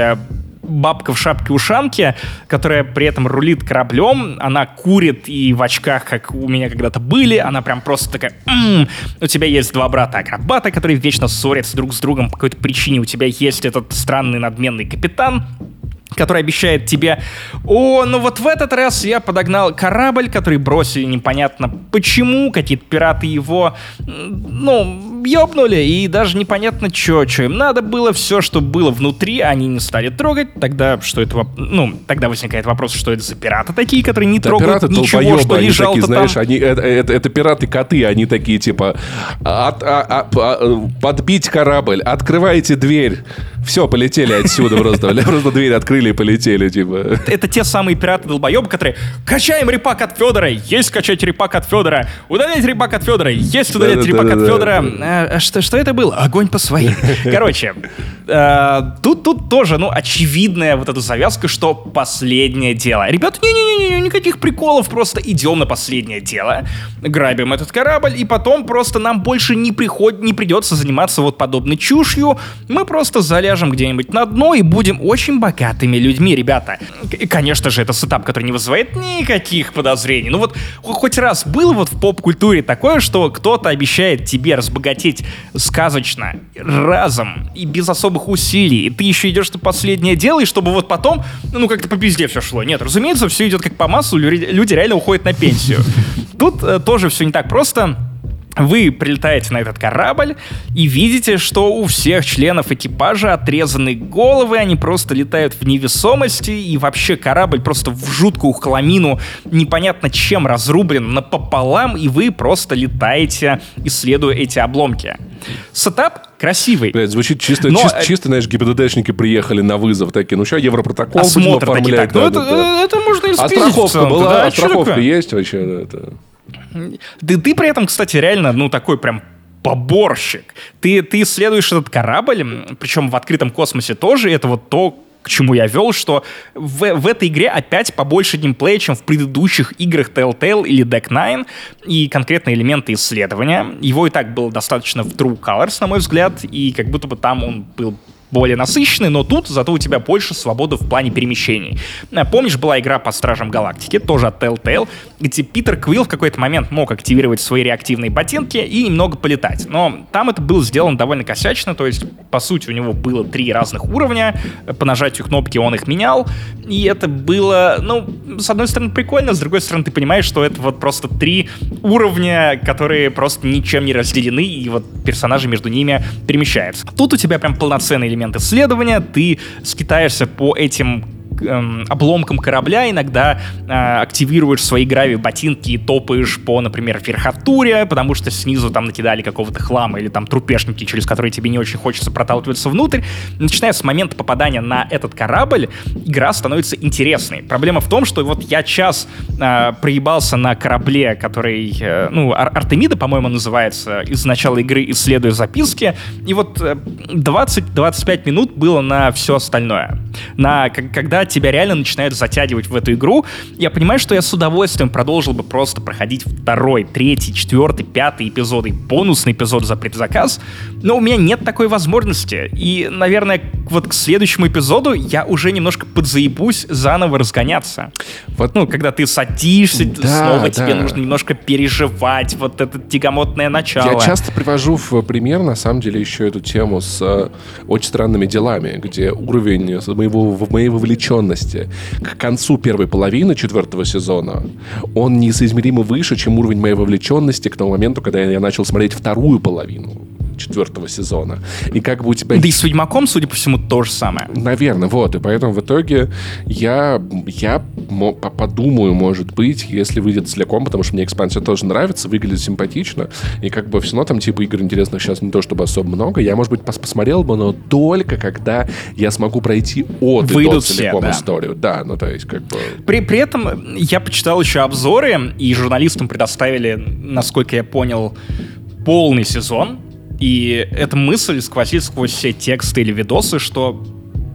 бабка в шапке-ушанке, которая при этом рулит кораблем, она курит и в очках, как у меня когда-то были, она прям просто такая м-м". У тебя есть два брата-акробата, которые вечно ссорятся друг с другом по какой-то причине. У тебя есть этот странный надменный капитан, который обещает тебе: «О, ну вот в этот раз я подогнал корабль, который бросили непонятно почему, какие-то пираты его, ну, ёбнули, и даже непонятно, чё, чё им надо было, все, что было внутри, они не стали трогать». Тогда что это, воп... ну, тогда возникает вопрос, что это за пираты такие, которые не да, трогают пираты, ничего, долбоёбы, что лежало там. Знаешь, они, это, это, это пираты-коты, они такие, типа, от, а, а, подбить корабль, открывайте дверь, все, полетели отсюда просто, просто дверь открыли. Или полетели, типа. Это те самые пираты-долбоебы, которые: «Качаем репак от Федора! Есть качать репак от Федора! Удалять репак от Федора! Есть удалять да, репак да, от да, Федора!» да. А, что, что это было? Огонь по своим. Короче, а, тут, тут тоже, ну, очевидная вот эта завязка, что последнее дело. Ребят, не-не-не, никаких приколов, просто идем на последнее дело, грабим этот корабль, и потом просто нам больше не, приход... не придется заниматься вот подобной чушью. Мы просто заляжем где-нибудь на дно и будем очень богаты людьми, ребята. И, конечно же, это сетап, который не вызывает никаких подозрений. Ну вот, хоть раз было вот в поп-культуре такое, что кто-то обещает тебе разбогатеть сказочно, разом и без особых усилий, и ты еще идешь на последнее дело, и чтобы вот потом, ну, как-то по пизде все шло. Нет, разумеется, все идет как по маслу, люди реально уходят на пенсию. Тут э, тоже все не так просто. Вы прилетаете на этот корабль и видите, что у всех членов экипажа отрезаны головы, они просто летают в невесомости, и вообще корабль просто в жуткую хламину, непонятно чем, разрублен напополам, и вы просто летаете, исследуя эти обломки. Сетап красивый. Блядь, звучит чисто, но... чисто, чисто, знаешь, ГИБДДшники приехали на вызов такие, ну сейчас Европротокол будем оформлять. Да, ну, да, это, да. это можно и сказать. А страховка была, да, а страховка есть вообще? Да, это... Ты, ты при этом, кстати, реально, ну, такой прям поборщик. Ты, ты исследуешь этот корабль, причем в открытом космосе тоже. Это вот то, к чему я вел, что в, в этой игре опять побольше геймплея, чем в предыдущих играх Telltale или Deck Nine, и конкретно элементы исследования. Его и так было достаточно в True Colors, на мой взгляд, и как будто бы там он был... более насыщенный, но тут зато у тебя больше свободы в плане перемещений. Помнишь, была игра по Стражам Галактики, тоже от Telltale, где Питер Квилл в какой-то момент мог активировать свои реактивные ботинки и немного полетать. Но там это было сделано довольно косячно, то есть, по сути, у него было три разных уровня, по нажатию кнопки он их менял, и это было, ну, с одной стороны, прикольно, с другой стороны, ты понимаешь, что это вот просто три уровня, которые просто ничем не разделены, и вот персонажи между ними перемещаются. Тут у тебя прям полноценный элемент исследования, ты скитаешься по этим эм, обломкам корабля, иногда э, активируешь свои грави-ботинки и топаешь по, например, верхотуре, потому что снизу там накидали какого-то хлама или там трупешники, через которые тебе не очень хочется проталкиваться внутрь. Начиная с момента попадания на этот корабль, игра становится интересной. Проблема в том, что вот я час э, проебался на корабле, который, э, ну, Ар- Артемида, по-моему, называется, из начала игры, исследуя записки, и вот э, двадцать-двадцать пять минут было на все остальное. На, к- когда тебя реально начинают затягивать в эту игру, я понимаю, что я с удовольствием продолжил бы просто проходить второй, третий, четвертый, пятый эпизод и бонусный эпизод за предзаказ, но у меня нет такой возможности. И, наверное, вот к следующему эпизоду я уже немножко подзаебусь заново разгоняться. Вот, ну, когда ты садишься, да, снова да. тебе нужно немножко переживать вот это тягомотное начало. Я часто привожу в пример, на самом деле, еще эту тему с э, очень странными делами, где уровень моего, моей вовлечения к концу первой половины четвертого сезона он несоизмеримо выше, чем уровень моей вовлеченности к тому моменту, когда я начал смотреть вторую половину. четвертого сезона. И как бы у тебя... Да и с «Ведьмаком», судя по всему, то же самое. Наверное, вот. И поэтому в итоге я, я подумаю, может быть, если выйдет целиком, потому что мне экспансия тоже нравится, выглядит симпатично. И как бы все равно там типа игр интересных сейчас не то чтобы особо много. Я, может быть, пос- посмотрел бы, но только когда я смогу пройти от и до целиком все, да. историю. Да, ну то есть как бы... При, при этом я почитал еще обзоры, и журналистам предоставили, насколько я понял, полный сезон. И эта мысль сквозит сквозь все тексты или видосы, что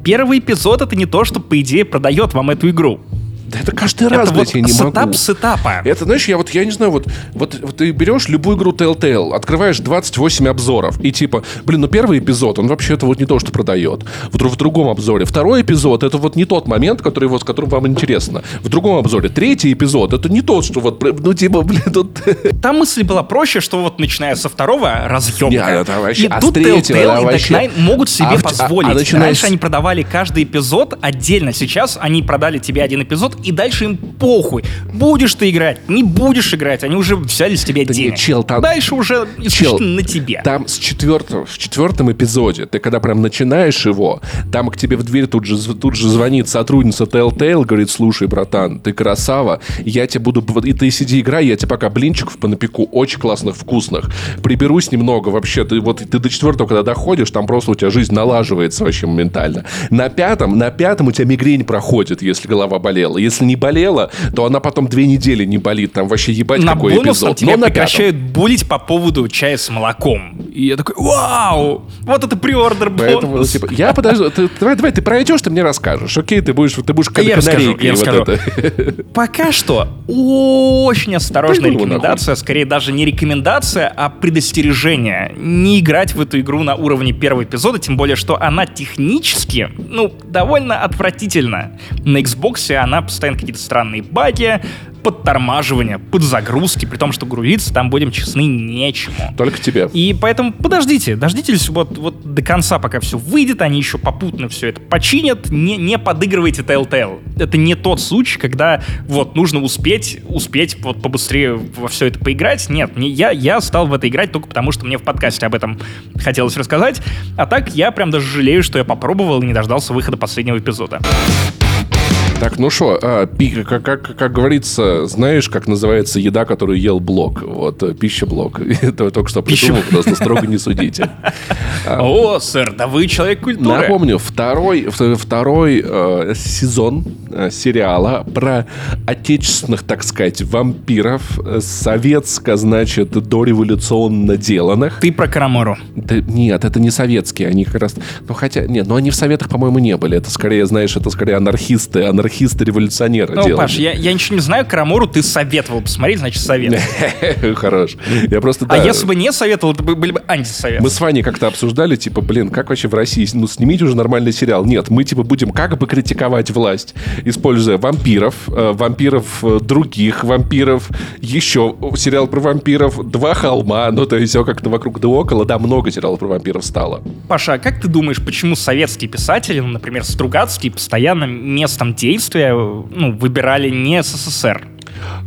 первый эпизод — это не то, что, по идее, продает вам эту игру. Да это каждый раз, это блядь, вот я не сетап могу. Сетап сетапа. Это, знаешь, я вот, я не знаю, вот, вот, вот ты берешь любую игру Telltale, открываешь двадцать восемь обзоров, и типа, блин, ну первый эпизод, он вообще это вот не то, что продает. В, в другом обзоре. Второй эпизод, это вот не тот момент, который вот, с которым вам интересно. В другом обзоре. Третий эпизод, это не тот, что вот, ну типа, блин, тут... Там мысль была проще, что вот начиная со второго разъемка. Нет, это вообще... И а тут Telltale и вообще... Deckline могут себе а, позволить. А, а начиная... Раньше они продавали каждый эпизод отдельно, сейчас они продали тебе один эпизод, и дальше им похуй. Будешь ты играть, не будешь играть, они уже взяли с тебя да денег. Нет, чел, там... Дальше уже исключительно на тебе. Там с четвертого, в четвертом эпизоде, ты когда прям начинаешь его, там к тебе в дверь тут же, тут же звонит сотрудница Telltale, говорит, слушай, братан, ты красава, я тебе буду... И ты сиди, играй, я тебе пока блинчиков понапеку, очень классных, вкусных. Приберусь немного вообще. Ты, вот, ты до четвертого, когда доходишь, там просто у тебя жизнь налаживается вообще моментально. На пятом, на пятом у тебя мигрень проходит, если голова болела. Если не болела, то она потом две недели не болит. Там вообще ебать на какой эпизод. На тебя но прекращают на булить по поводу чая с молоком. И я такой, вау! Вот это приордер бонус. Поэтому, типа, я подожду. Ты, давай, давай, ты пройдешь, ты мне расскажешь. Окей, ты будешь, ты будешь канарейкой. Я расскажу, я вот расскажу. Это. Пока что очень осторожная рекомендация. Скорее даже не рекомендация, а предостережение. Не играть в эту игру на уровне первого эпизода, тем более, что она технически, ну, довольно отвратительна. На Xbox она постоянно какие-то странные баги, подтормаживание, подзагрузки, при том, что грузиться там, будем честны, нечему. Только тебе. И поэтому подождите, дождитесь вот, вот до конца, пока все выйдет, они еще попутно все это починят, не, не подыгрывайте Telltale. Это не тот случай, когда вот нужно успеть, успеть вот побыстрее во все это поиграть. Нет, не, я, я стал в это играть только потому, что мне в подкасте об этом хотелось рассказать, а так я прям даже жалею, что я попробовал и не дождался выхода последнего эпизода. Так, ну что, а, как, как, как говорится, знаешь, как называется еда, которую ел Блок? Вот, пищеблок. Это только что придумал, просто строго не судите. О, сэр, да вы человек культуры. Напомню, второй, второй э, сезон э, сериала про отечественных, так сказать, вампиров, советско, значит, дореволюционно деланных. Ты про Карамору. Да, нет, это не советские, они как раз... Ну, хотя, нет, ну они в советах, по-моему, не были. Это скорее, знаешь, это скорее анархисты, анархисты. Анархисты-революционеры делали. Ну, Паш, я, я ничего не знаю. Карамору ты советовал посмотреть, значит, совет. Хорош. Я просто, да. А если бы не советовал, то были бы антисоветы. Мы с Ваней как-то обсуждали, типа, блин, как вообще в России? Ну, снимите уже нормальный сериал. Нет, мы, типа, будем как бы критиковать власть, используя вампиров, э, вампиров других, вампиров, еще сериал про вампиров, «Два холма», ну, то есть все как-то вокруг да около. Да, много сериалов про вампиров стало. Паша, а как ты думаешь, почему советские писатели, ну, например, Стругацкий, постоянно местом действия действия, ну, выбирали не СССР?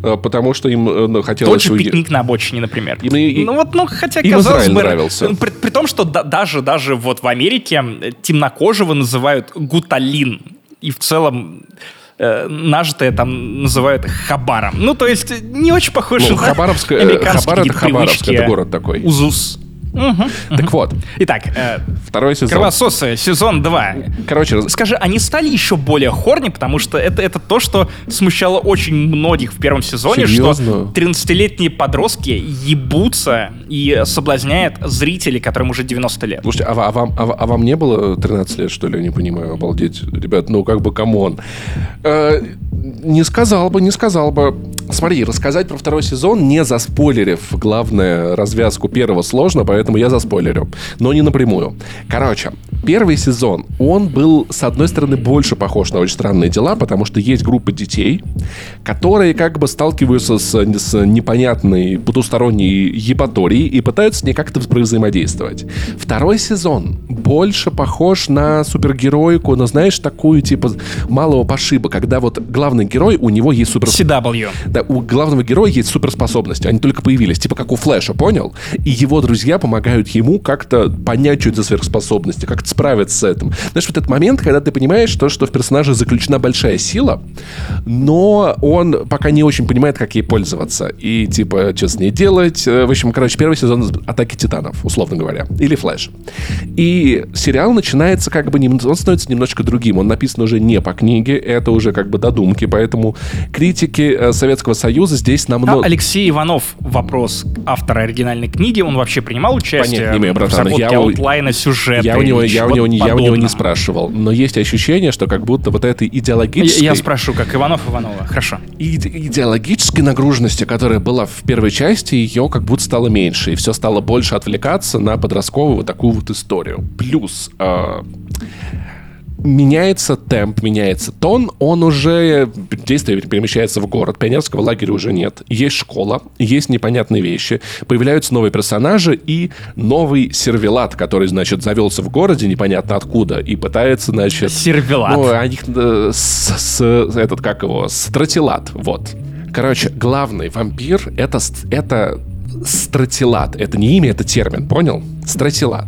Потому что им ну, хотелось... Тот же уйти. «Пикник на обочине», например. Им, и... Ну вот, ну, хотя, им казалось Израиль бы... нравился. При, при том, что да, даже, даже вот в Америке темнокожего называют гуталин. И в целом... нажитое там называют хабаром. Ну, то есть не очень похоже ну, на хабаровское, американские хабар это привычки. Это город такой. УЗУС. Угу, так угу. вот. Итак, э, второй сезон. Кровососы, сезон два. Короче, раз... Скажи, они стали еще более хорни, потому что это, это то, что смущало очень многих в первом сезоне. Серьезно? Что тринадцатилетние подростки ебутся и соблазняют зрителей, которым уже девяносто лет. Слушайте, а, а, вам, а, а вам не было тринадцать лет, что ли? Я не понимаю, обалдеть. Ребят, ну как бы, камон. Э, не сказал бы, не сказал бы. Смотри, рассказать про второй сезон, не заспойлерив, главное, развязку первого сложно, поэтому я заспойлерю, но не напрямую. Короче, первый сезон, он был, с одной стороны, больше похож на «Очень странные дела», потому что есть группа детей, которые как бы сталкиваются с, с непонятной потусторонней ебаторией и пытаются с ней как-то взаимодействовать. Второй сезон больше похож на супергероику, но, знаешь, такую, типа, малого пошиба, когда вот главный герой, у него есть суперспособность. Да, у главного героя есть суперспособности, они только появились, типа как у Флэша, понял? И его друзья помогают ему как-то понять, что это за сверхспособности, как-то справиться с этим. Знаешь, вот этот момент, когда ты понимаешь то, что в персонаже заключена большая сила, но он пока не очень понимает, как ей пользоваться. И, типа, что с ней делать. В общем, короче, первый сезон «Атаки Титанов», условно говоря, или «Флэш». И сериал начинается как бы, он становится немножечко другим. Он написан уже не по книге, это уже как бы додумки, поэтому критики Советского Союза здесь намного... А Алексей Иванов, вопрос автора оригинальной книги, он вообще принимал участие? Понятно, имя, братан, в я аутлайна сюжета? Я у него, я у него, я у него не спрашивал, но есть ощущение, что как будто вот этой идеологической... Я, я спрошу, как Иванов Иванова, хорошо. Иде- идеологической нагруженности, которая была в первой части, ее как будто стало меньше, и все стало больше отвлекаться на подростковую вот такую вот историю. Плюс... Э- меняется темп, меняется тон, он уже, действие перемещается в город, пионерского лагеря уже нет, есть школа, есть непонятные вещи, появляются новые персонажи и новый сервелат, который, значит, завелся в городе непонятно откуда и пытается, значит... Сервелат. Ну, они, с, с, этот, как его, стратилат, вот. Короче, главный вампир — это... это стратилат. Это не имя, это термин, понял? Стратилат.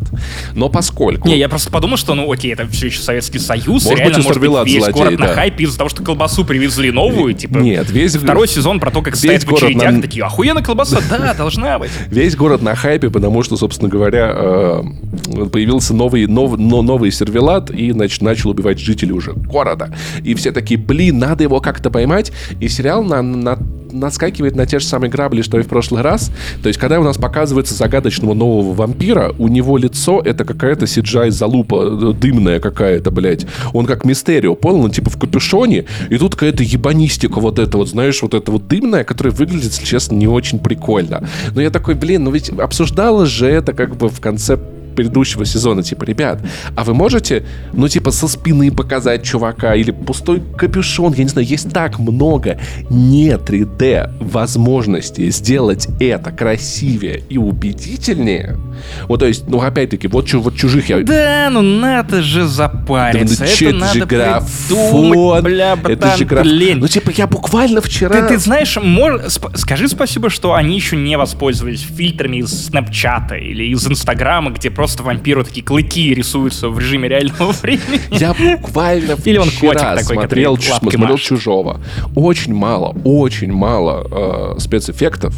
Но поскольку... Не, я просто подумал, что, ну, окей, это все еще Советский Союз, может реально, быть, может быть, весь злодей, город да. на хайпе из-за того, что колбасу привезли новую, типа... Нет, весь... Второй сезон про то, как стоят в очередях, на... такие, охуенно колбаса, да, должна быть. Весь город на хайпе, потому что, собственно говоря, появился новый, нов... новый сервелат и, значит, начал убивать жителей уже города. И все такие, блин, надо его как-то поймать. И сериал на... на... наскакивает на те же самые грабли, что и в прошлый раз. То есть, когда у нас показывается загадочного нового вампира, у него лицо — это какая-то си джи ай-залупа дымная какая-то, блядь. Он как Мистерио, понял? Он типа в капюшоне, и тут какая-то ебанистика вот эта вот, знаешь, вот эта вот дымная, которая выглядит, если честно, не очень прикольно. Но я такой, блин, ну ведь обсуждалось же это как бы в конце предыдущего сезона, типа, ребят, а вы можете, ну, типа, со спины показать чувака или пустой капюшон, я не знаю, есть так много не три дэ возможностей сделать это красивее и убедительнее. Вот, то есть, ну, опять-таки, вот, вот чужих я... Да, ну, надо же запариться, да, это, это надо же графон, бля, братан, это же графон. Лень. Ну, типа, я буквально вчера... Ты, ты знаешь, мож... Сп- скажи спасибо, что они еще не воспользовались фильтрами из Снапчата или из Инстаграма, где просто Просто вампиру такие клыки рисуются в режиме реального времени. Я буквально вчера смотрел, смотрел «Чужого». Очень мало, очень мало э, спецэффектов.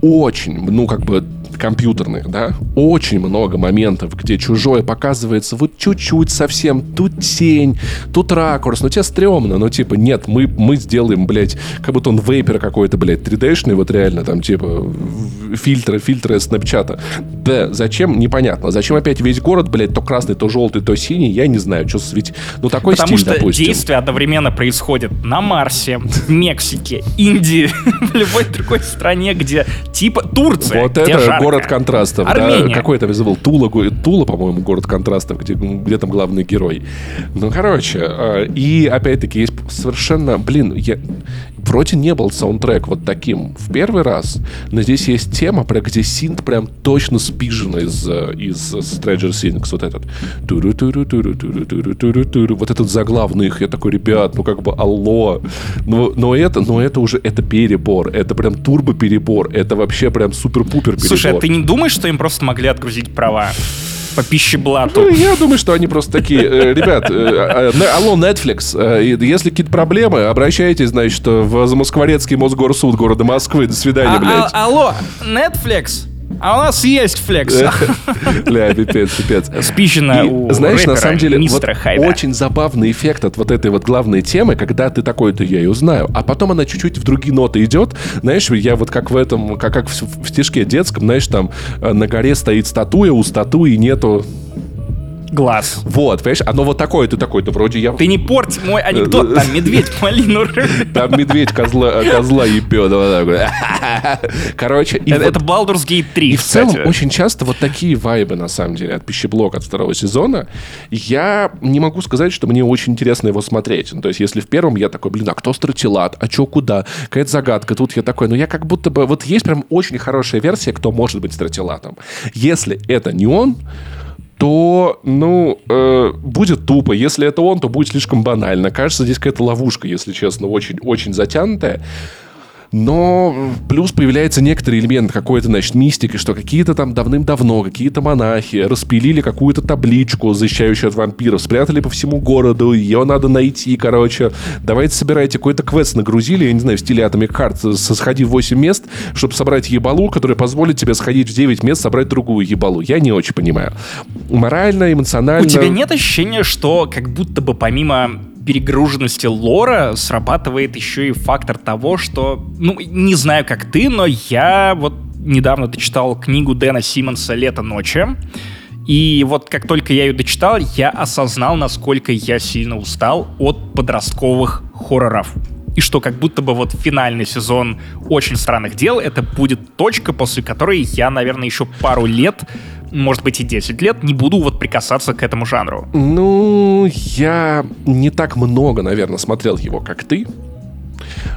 Очень, ну, как бы компьютерных, да, очень много моментов, где чужое показывается вот чуть-чуть совсем, тут тень, тут ракурс, ну тебе стрёмно, ну типа нет, мы, мы сделаем, блядь, как будто он вейпер какой-то, блядь, три дэ-шный, вот реально там типа фильтры, фильтры снэпчата. Да, зачем? Непонятно. Зачем опять весь город, блядь, то красный, то желтый, то синий, я не знаю, что ведь, ну такой потому стиль, допустим. Потому что действия одновременно происходят на Марсе, в Мексике, Индии, в любой другой стране, где типа Турция, вот где это жарко. Город контрастов, Армения. Да? Какой там я забыл? Тула, Тула, по-моему, город контрастов, где, где там главный герой. Ну, короче, и опять-таки есть совершенно, блин, я... вроде не был саундтрек вот таким в первый раз, но здесь есть тема, про где синт прям точно спижен из, из Stranger Things, вот этот. Вот этот заглавный их, я такой, ребят, ну как бы алло. Но, но, это, но это уже, это перебор, это прям турбо-перебор, это вообще прям супер-пупер перебор. Слушай, а ты не думаешь, что им просто могли отгрузить права по пищеблату? Ну, я думаю, что они просто такие, ребят, алло, Netflix, если какие-то проблемы, обращайтесь, значит, в Замоскворецкий Мосгорсуд города Москвы. До свидания, блядь. Алло, Netflix? А у нас есть флекс. Бля, пипец, пипец. Спищено у рэпера мистера Хайда. Очень забавный эффект от вот этой вот главной темы, когда ты такой-то, я ее знаю, а потом она чуть-чуть в другие ноты идет. Знаешь, я вот как в этом, как в стишке детском, знаешь, там на горе стоит статуя, у статуи нету... глаз. Вот, понимаешь, оно вот такое, ты такой, ты вроде я... Ты не порть мой анекдот, там медведь малину рыбу. Там медведь козла, козла ебет. Короче... Это, вот... это Baldur's Gate три, и в кстати. Целом очень часто вот такие вайбы, на самом деле, от Пищеблока, от второго сезона. Я не могу сказать, что мне очень интересно его смотреть. Ну, то есть, если в первом я такой, блин, а кто стратилат? А чё, куда? Какая-то загадка. Тут я такой, ну я как будто бы... Вот есть прям очень хорошая версия, кто может быть стратилатом. Если это не он... то, ну, э, будет тупо. Если это он, то будет слишком банально. Кажется, здесь какая-то ловушка, если честно, очень-очень затянутая. Но плюс появляется некоторый элемент какой-то, значит, мистики, что какие-то там давным-давно, какие-то монахи распилили какую-то табличку, защищающую от вампиров, спрятали по всему городу, ее надо найти, короче. Давайте собирайте, какой-то квест нагрузили, я не знаю, в стиле Atomic Heart, сходи в восемь мест, чтобы собрать ебалу, которая позволит тебе сходить в девять мест, собрать другую ебалу. Я не очень понимаю. Морально, эмоционально... У тебя нет ощущения, что как будто бы помимо... перегруженности лора срабатывает еще и фактор того, что, ну, не знаю, как ты, но я вот недавно дочитал книгу Дэна Симмонса «Лето ночи», и вот как только я ее дочитал, я осознал, насколько я сильно устал от подростковых хорроров. И что как будто бы вот финальный сезон «Очень странных дел» — это будет точка, после которой я, наверное, еще пару лет, может быть, и десять лет не буду вот прикасаться к этому жанру. Ну, я не так много, наверное, смотрел его, как ты.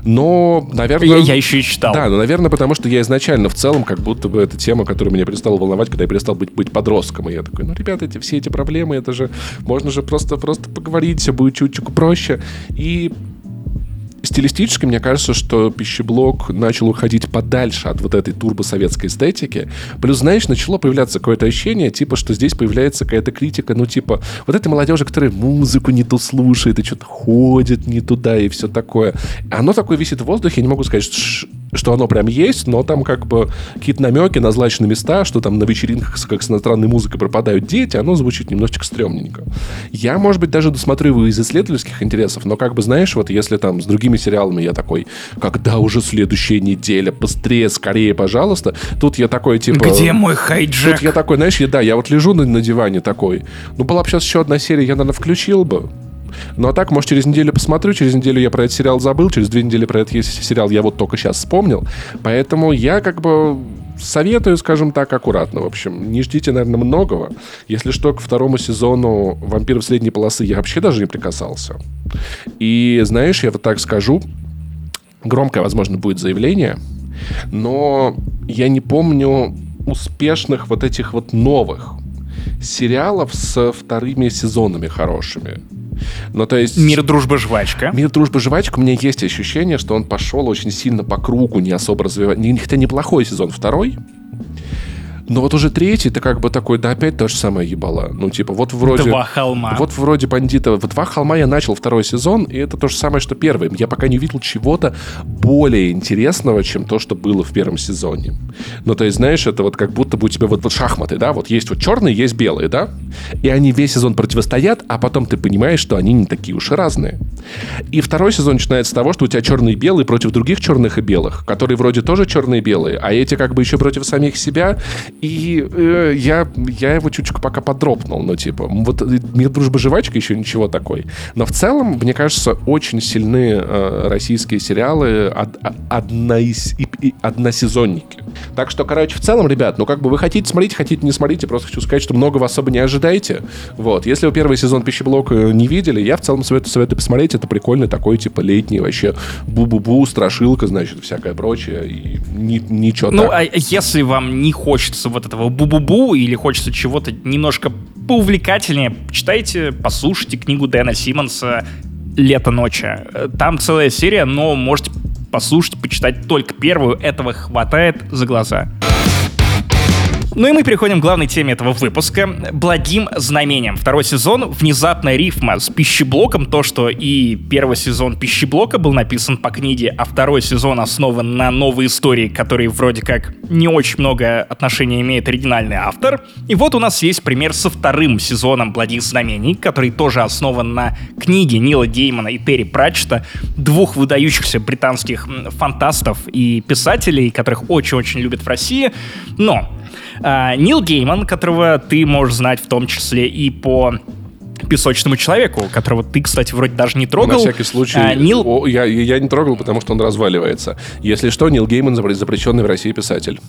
Но, наверное... Я, я еще и читал. Да, но, наверное, потому что я изначально в целом как будто бы эта тема, которая меня перестала волновать, когда я перестал быть, быть подростком. И я такой, ну, ребята, эти, все эти проблемы, это же... Можно же просто, просто поговорить, все будет чуть-чуть проще. И... Стилистически, мне кажется, что Пищеблок начал уходить подальше от вот этой турбосоветской эстетики. Плюс, знаешь, начало появляться какое-то ощущение, типа, что здесь появляется какая-то критика, ну, типа, вот этой молодежи, которая музыку не ту слушает и что-то ходит не туда и все такое. Оно такое висит в воздухе, я не могу сказать, что... что оно прям есть, но там как бы какие-то намеки на злачные места, что там на вечеринках как с иностранной музыкой пропадают дети, оно звучит немножечко стрёмненько. Я, может быть, даже досмотрю его из исследовательских интересов, но как бы, знаешь, вот если там с другими сериалами я такой, когда уже следующая неделя, быстрее, скорее, пожалуйста, тут я такой, типа... Где мой хайджек? Тут я такой, знаешь, я, да, я вот лежу на, на диване такой, ну, была бы сейчас еще одна серия, я, наверное, включил бы. Ну а так, может, через неделю посмотрю, через неделю я про этот сериал забыл, через две недели про этот сериал я вот только сейчас вспомнил. Поэтому я как бы советую, скажем так, аккуратно. В общем, не ждите, наверное, многого. Если что, к второму сезону «Вампиров средней полосы» я вообще даже не прикасался. И, знаешь, я вот так скажу, громкое, возможно, будет заявление, но я не помню успешных вот этих вот новых сериалов со вторыми сезонами хорошими. Ну, то есть... «Мир, дружба, жвачка». «Мир, дружба, жвачка». У меня есть ощущение, что он пошел очень сильно по кругу, не особо развивать. Хотя неплохой сезон второй. Но вот уже третий, ты как бы такой, да опять то же самое ебало. Ну, типа, вот вроде... «Два холма». Вот вроде «Бандита». Вот «Два холма» я начал второй сезон, и это то же самое, что первый. Я пока не видел чего-то более интересного, чем то, что было в первом сезоне. Ну, то есть, знаешь, это вот как будто бы у тебя вот, вот шахматы, да? Вот есть вот черные, есть белые, да? И они весь сезон противостоят, а потом ты понимаешь, что они не такие уж и разные. И второй сезон начинается с того, что у тебя черные и белые против других черных и белых, которые вроде тоже черные и белые, а эти как бы еще против самих себя... И э, я, я его чуточку пока подропнул, ну, типа, вот «Мир, дружба, жвачка» еще ничего такой. Но в целом, мне кажется, очень сильны э, российские сериалы од, одно из, и, и, односезонники. Так что, короче, в целом, ребят, ну, как бы вы хотите смотреть, хотите не смотреть, я просто хочу сказать, что многого особо не ожидаете. Вот, если вы первый сезон «Пищеблока» не видели, я в целом советую, советую посмотреть, это прикольный такой, типа, летний вообще бу-бу-бу, страшилка, значит, всякое прочее, и ни, ничего ну, так. Ну, а если вам не хочется вот этого бу-бу-бу или хочется чего-то немножко поувлекательнее, читайте, послушайте книгу Дэна Симмонса «Лето ночи». Там целая серия, но можете послушать, почитать только первую. Этого хватает за глаза. Ну и мы переходим к главной теме этого выпуска — «Благим знамениям». Второй сезон — внезапная рифма с «Пищеблоком». То, что и первый сезон «Пищеблока» был написан по книге, а второй сезон основан на новой истории, которые вроде как не очень много отношения имеет оригинальный автор. И вот у нас есть пример со вторым сезоном «Благих знамений», который тоже основан на книге Нила Геймана и Терри Пратчета, двух выдающихся британских фантастов и писателей, которых очень-очень любят в России. Но... А, Нил Гейман, которого ты можешь знать в том числе и по «Песочному человеку», которого ты, кстати, вроде даже не трогал. На всякий случай, а, Нил... о, я, я не трогал, потому что он разваливается. Если что, Нил Гейман запрещенный в России писатель.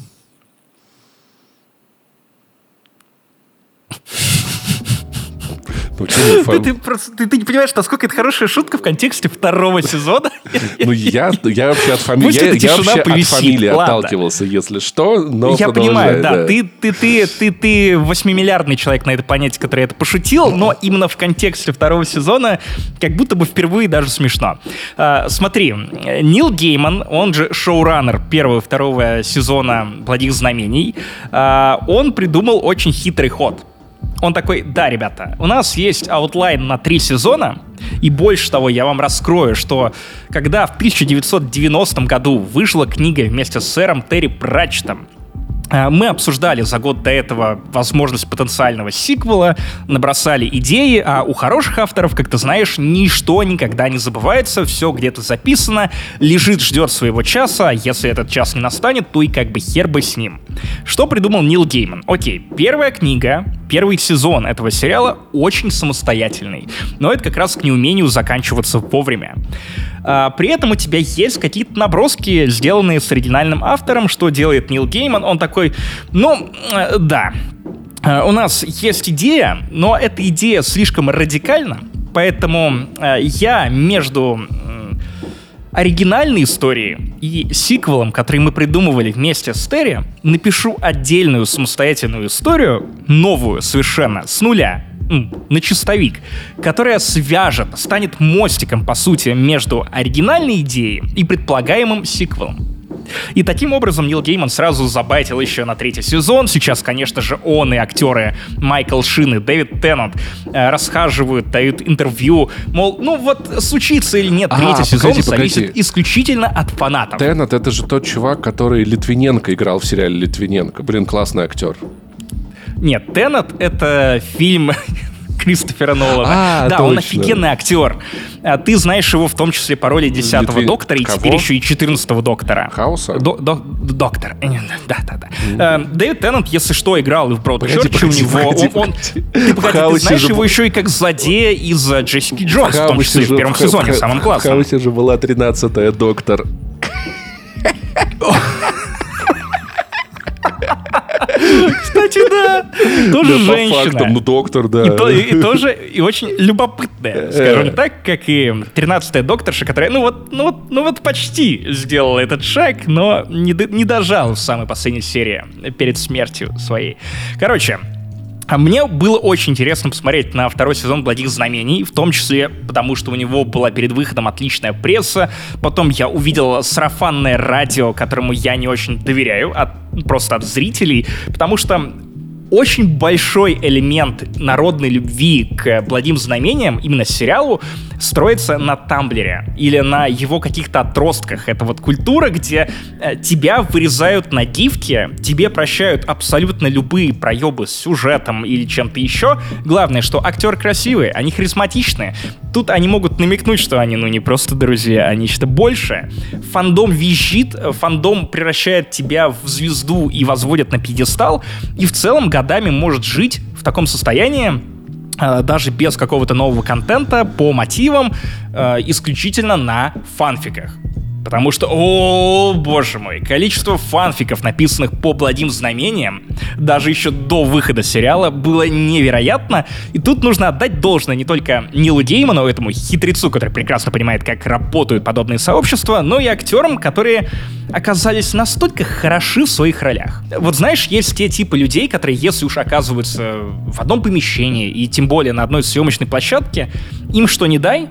Ты, ты, просто, ты, ты не понимаешь, насколько это хорошая шутка в контексте второго сезона? Ну, я, я вообще от фамилии я, я вообще от фамилии отталкивался, если что, но я понимаю, да, да. Ты, ты, ты, ты, ты восьмимиллиардный человек на это понятие, который это пошутил, но именно в контексте второго сезона как будто бы впервые даже смешно. А, смотри, Нил Гейман, он же шоураннер первого и второго сезона «Благих знамений», а, он придумал очень хитрый ход. Он такой: да, ребята, у нас есть аутлайн на три сезона, и больше того, я вам раскрою, что когда в тысяча девятьсот девяностом году вышла книга вместе с сэром Терри Пратчетом, мы обсуждали за год до этого возможность потенциального сиквела, набросали идеи, а у хороших авторов, как ты знаешь, ничто никогда не забывается, все где-то записано, лежит, ждет своего часа, если этот час не настанет, то и как бы хер бы с ним. Что придумал Нил Гейман? Окей, первая книга, первый сезон этого сериала очень самостоятельный, но это как раз к неумению заканчиваться вовремя. А, при этом у тебя есть какие-то наброски, сделанные с оригинальным автором. Что делает Нил Гейман? Он такой: ну, да, у нас есть идея, но эта идея слишком радикальна, поэтому я между оригинальной историей и сиквелом, который мы придумывали вместе с Терри, напишу отдельную самостоятельную историю, новую совершенно, с нуля, на чистовик, которая свяжет, станет мостиком, по сути, между оригинальной идеей и предполагаемым сиквелом. И таким образом Нил Гейман сразу забайтил еще на третий сезон. Сейчас, конечно же, он и актеры Майкл Шин и Дэвид Теннант э, расхаживают, дают интервью, мол, ну вот случится или нет третий а, сезон, погоди, погоди. зависит исключительно от фанатов. Теннант — это же тот чувак, который Литвиненко играл в сериале «Литвиненко». Блин, классный актер. Нет, Теннант — это фильм... Кристофера Нолана. А, да, точно. Он офигенный актер. Ты знаешь его в том числе по роли десятого Литвин... доктора и Кого? Теперь еще и четырнадцатого доктора. Хауса? До, до, доктор. Да-да-да. Mm. Дэвид Теннант, если что, играл и в Бродчерче у него. Погоди, он, он... Погоди. Ты, погоди, ты знаешь же... его еще и как злодея из Джессики Джонс, в, в том числе же... в первом в... сезоне, в... самом классном. В Хаусе же была тринадцатая доктор. Кстати, да. Тоже да, женщина. По факту, ну, доктор, да. И, то, и, и тоже и очень любопытная, скажем так, как и тринадцатая докторша, которая, ну вот, ну вот, ну вот почти сделала этот шаг, но не, не дожала в самой последней серии перед смертью своей. Короче, мне было очень интересно посмотреть на второй сезон «Благих знамений», в том числе потому, что у него была перед выходом отличная пресса. Потом я увидел сарафанное радио, которому я не очень доверяю, от, просто от зрителей, потому что очень большой элемент народной любви к «Благим знамениям», именно сериалу, строится на Тамблере или на его каких-то отростках. Это вот культура, где тебя вырезают на гифке, тебе прощают абсолютно любые проебы с сюжетом или чем-то еще. Главное, что актеры красивые, они харизматичные. Тут они могут намекнуть, что они, ну, не просто друзья, а нечто большее. Фандом визжит, фандом превращает тебя в звезду и возводит на пьедестал, и в целом годами может жить в таком состоянии, даже без какого-то нового контента, по мотивам, э, исключительно на фанфиках. Потому что, о, боже мой, количество фанфиков, написанных по «Благим знамениям», даже еще до выхода сериала, было невероятно. И тут нужно отдать должное не только Нилу Гейману, этому хитрецу, который прекрасно понимает, как работают подобные сообщества, но и актерам, которые оказались настолько хороши в своих ролях. Вот знаешь, есть те типы людей, которые, если уж оказываются в одном помещении, и тем более на одной съемочной площадке, им что ни дай...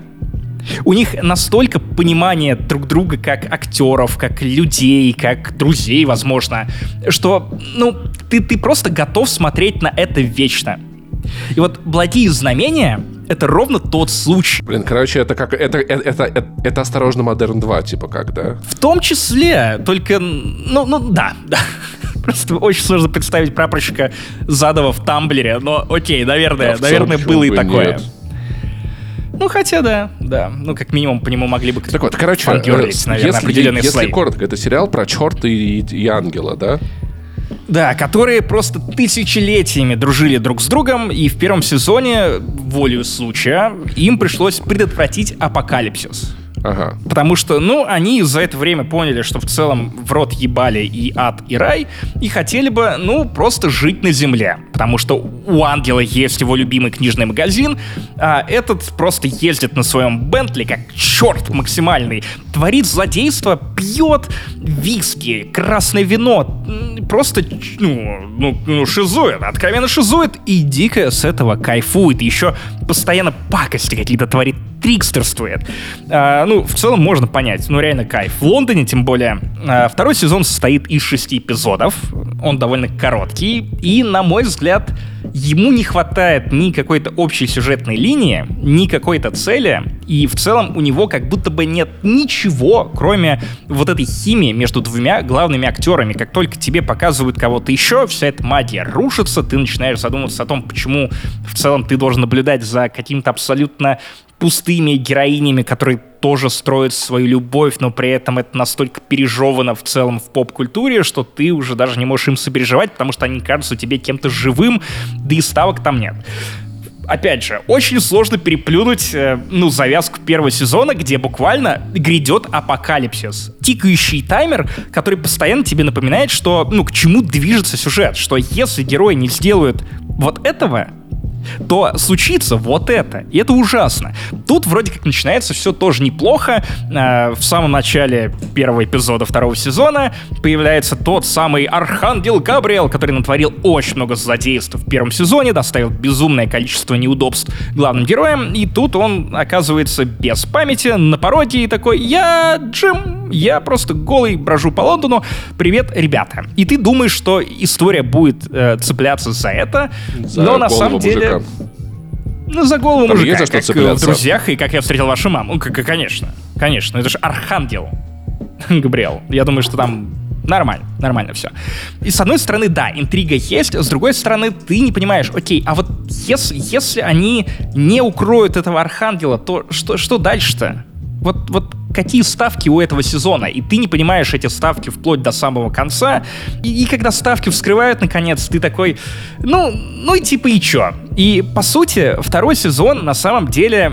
У них настолько понимание друг друга как актеров, как людей, как друзей, возможно, что, ну, ты, ты просто готов смотреть на это вечно. И вот «Благие знамения» — это ровно тот случай. Блин, короче, это как... Это, это, это, это, это «Осторожно, Модерн два», типа как, да? В том числе, только... Ну, ну да, да. Просто очень сложно представить прапорщика Задова в Тамблере, но окей, наверное, да, наверное, было и такое. Нет. Ну, хотя да, да. Ну, как минимум, по нему могли бы... Так вот, короче, наверное, если, если коротко, это сериал про черта и, и ангела, да? Да, которые просто тысячелетиями дружили друг с другом, и в первом сезоне, волею случая, им пришлось предотвратить апокалипсис. Ага. Потому что, ну, они за это время поняли, что в целом в рот ебали и ад, и рай, и хотели бы, ну, просто жить на земле. Потому что у Ангела есть его любимый книжный магазин, а этот просто ездит на своем Бентли как черт максимальный, творит злодейство, пьет виски, красное вино, просто, ну, ну, шизует, откровенно шизует, и дико с этого кайфует, еще постоянно пакости какие-то творит, трикстерствует. А, ну, в целом можно понять, ну, реально кайф. В Лондоне, тем более, второй сезон состоит из шести эпизодов, он довольно короткий, и, на мой взгляд, ему не хватает ни какой-то общей сюжетной линии, ни какой-то цели, и в целом у него как будто бы нет ничего, кроме вот этой химии между двумя главными актерами. Как только тебе показывают кого-то еще, вся эта магия рушится, ты начинаешь задумываться о том, почему в целом ты должен наблюдать за каким-то абсолютно пустыми героинями, которые тоже строят свою любовь, но при этом это настолько пережевано в целом в поп-культуре, что ты уже даже не можешь им сопереживать, потому что они кажутся тебе кем-то живым, да и ставок там нет. Опять же, очень сложно переплюнуть, ну, завязку первого сезона, где буквально грядет апокалипсис. Тикающий таймер, который постоянно тебе напоминает, что, ну, к чему движется сюжет, что если герои не сделают вот этого, то случится вот это, и это ужасно. Тут вроде как начинается все тоже неплохо. В самом начале первого эпизода второго сезона появляется тот самый Архангел Габриэл, который натворил очень много злодейств в первом сезоне, доставил безумное количество неудобств главным героям, и тут он оказывается без памяти, на пороге, и такой: «Я Джим, я просто голый брожу по Лондону, привет, ребята». И ты думаешь, что история будет э, цепляться за это, за но на самом деле... Мужика. Ну, за голову там мужика, за что как в «Друзьях» и «Как я встретил вашу маму». Ну, конечно, конечно, это же Архангел Габриэл. Я думаю, что там нормально, нормально все. И с одной стороны, да, интрига есть, с другой стороны, ты не понимаешь, окей, а вот если, если они не укроют этого Архангела, то что, что дальше-то? Вот, вот какие ставки у этого сезона? И ты не понимаешь эти ставки вплоть до самого конца. И, и когда ставки вскрывают, наконец, ты такой, ну, ну и типа и чё? И, по сути, второй сезон на самом деле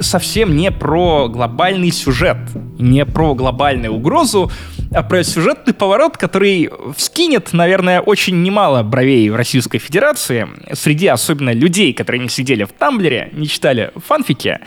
совсем не про глобальный сюжет, не про глобальную угрозу, а про сюжетный поворот, который вскинет, наверное, очень немало бровей в Российской Федерации, среди особенно людей, которые не сидели в Тамблере, не читали фанфики,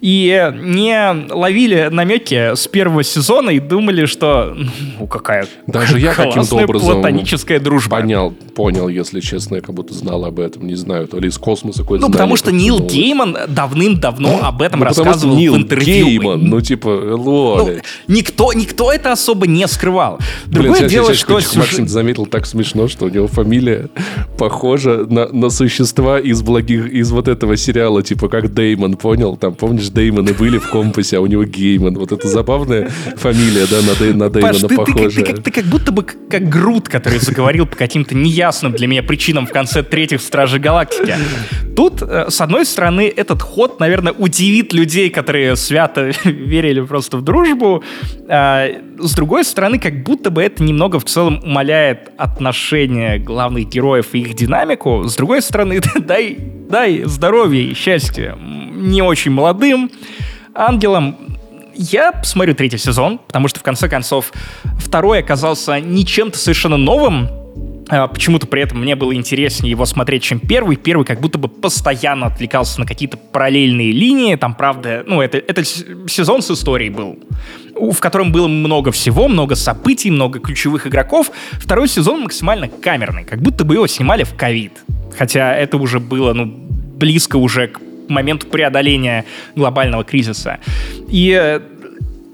и не ловили намеки с первого сезона и думали, что ну, какая даже я каким-то образом платоническая дружба. Понял, понял, если честно, я как будто знал об этом, не знаю, то ли из космоса какой-то. Ну, потому что Нил Гейман давным-давно об этом ну, рассказывал Нил в интервью. Гейман, ну, типа, лоли. Ну, никто, никто это особо не скрывал. Другое Блин, дело, сейчас, что... Сейчас, сюжет... Максим заметил так смешно, что у него фамилия похожа на, на существа из благих, из вот этого сериала, типа, как Дэймон, понял? Там, помнишь, Дэймоны были в компасе, а у него Гейман. Вот это забавная фамилия, да, на, Дэй, на Дэймона Паш, похожая. Ты, ты, ты, как, ты как будто бы как Грут, который заговорил по каким-то неясным для меня причинам в конце третьих «Стражей Галактики». Тут, с одной стороны, этот ход, наверное, удивит людей, которые свято верили просто в дружбу. А, с другой стороны, как будто бы это немного в целом умаляет отношения главных героев и их динамику. С другой стороны, дай, дай здоровья и счастья не очень молодым ангелам. Я посмотрю третий сезон, потому что, в конце концов, второй оказался не чем-то совершенно новым. Почему-то при этом мне было интереснее его смотреть, чем первый. Первый как будто бы постоянно отвлекался на какие-то параллельные линии. Там, правда, ну, это, это сезон с историей был, в котором было много всего, много событий, много ключевых игроков. Второй сезон максимально камерный, как будто бы его снимали в ковид. Хотя это уже было, ну, близко уже к моменту преодоления глобального кризиса. И...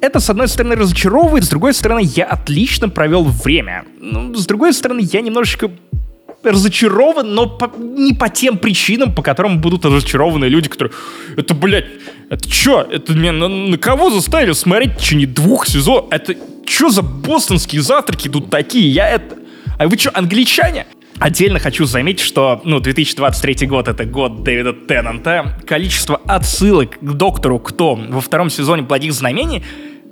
это, с одной стороны, разочаровывает, с другой стороны, я отлично провел время. Ну, с другой стороны, я немножечко разочарован, но по, не по тем причинам, по которым будут разочарованы люди, которые... Это, блядь, это чё? Это меня на, на кого заставили смотреть в течение двух сезонов? Это чё за бостонские завтраки тут такие? Я это... А вы чё, англичане? Отдельно хочу заметить, что, ну, две тысячи двадцать третий год — это год Дэвида Теннанта. Количество отсылок к «Доктору Кто» во втором сезоне «Благих знамений»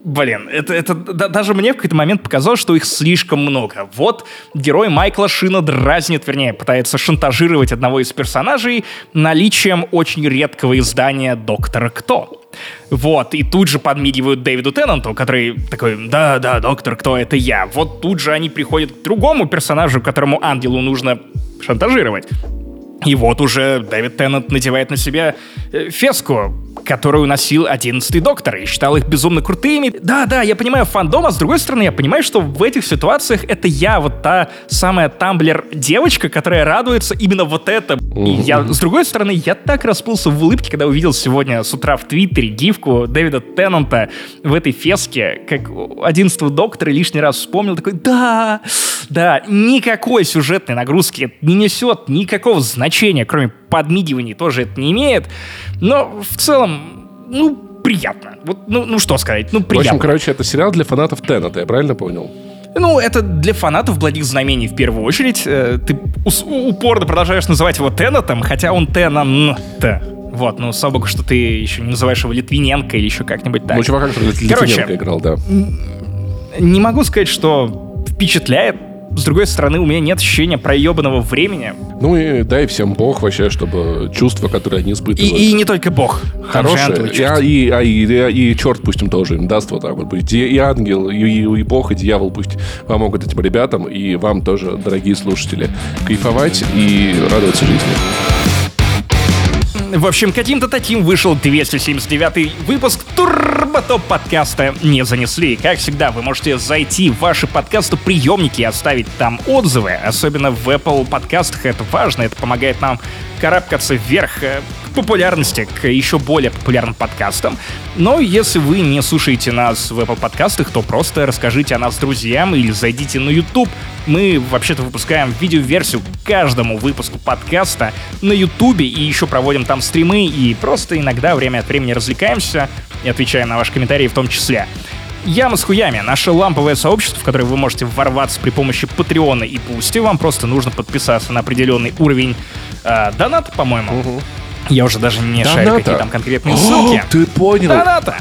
Блин, это, это да, даже мне в какой-то момент показалось, что их слишком много. Вот герой Майкла Шина дразнит, вернее, пытается шантажировать одного из персонажей наличием очень редкого издания «Доктора Кто». Вот, и тут же подмигивают Дэвиду Теннанту, который такой: да-да, доктор, кто это я? Вот тут же они приходят к другому персонажу, которому ангелу нужно шантажировать. И вот уже Дэвид Теннант надевает на себя феску, которую носил одиннадцатый доктор, и считал их безумно крутыми. Да-да, я понимаю фандом, а с другой стороны, я понимаю, что в этих ситуациях это я, вот та самая тамблер-девочка, которая радуется именно вот это. И я, с другой стороны, я так расплылся в улыбке, когда увидел сегодня с утра в Твиттере гифку Дэвида Теннанта в этой феске, как одиннадцатого доктора лишний раз вспомнил, такой: да, да, никакой сюжетной нагрузки это не несет, никакого значения, кроме подмигиваний, тоже это не имеет. Но в целом, ну, приятно. Вот, ну, ну, что сказать, ну, приятно. В общем, короче, это сериал для фанатов Теннета, я правильно понял? Ну, это для фанатов «Благих знамений» в первую очередь. Ты упорно продолжаешь называть его Теннетом, хотя он Теннант. Вот, ну, слава богу, что ты еще не называешь его Литвиненко или еще как-нибудь так. Ну, чувак, который Литвиненко играл, да. Не могу сказать, что впечатляет. С другой стороны, у меня нет ощущения проебанного времени. Ну и дай всем бог вообще, чтобы чувства, которые они испытывают... И, и не только бог. Хорошие. И, и, и, и черт пусть им тоже им даст вот так вот. И, и ангел, и, и бог, и дьявол пусть помогут этим ребятам. И вам тоже, дорогие слушатели, кайфовать и радоваться жизни. В общем, каким-то таким вышел двести семьдесят девятый выпуск «Тур». Топ подкаста не занесли. Как всегда, вы можете зайти в ваши подкастоприемники и оставить там отзывы. Особенно в Apple подкастах это важно. Это помогает нам карабкаться вверх к популярности, к еще более популярным подкастам. Но если вы не слушаете нас в Apple подкастах, то просто расскажите о нас друзьям или зайдите на YouTube. Мы вообще-то выпускаем видеоверсию каждому выпуску подкаста на YouTube и еще проводим там стримы и просто иногда время от времени развлекаемся и отвечаем на ваши комментарии в том числе. Яма с хуями. Наше ламповое сообщество, в которое вы можете ворваться при помощи Патреона и Бусти. Вам просто нужно подписаться на определенный уровень э, доната, по-моему. Угу. Я уже даже не доната. шарю, какие там конкретные О, ссылки. Ты понял? Доната!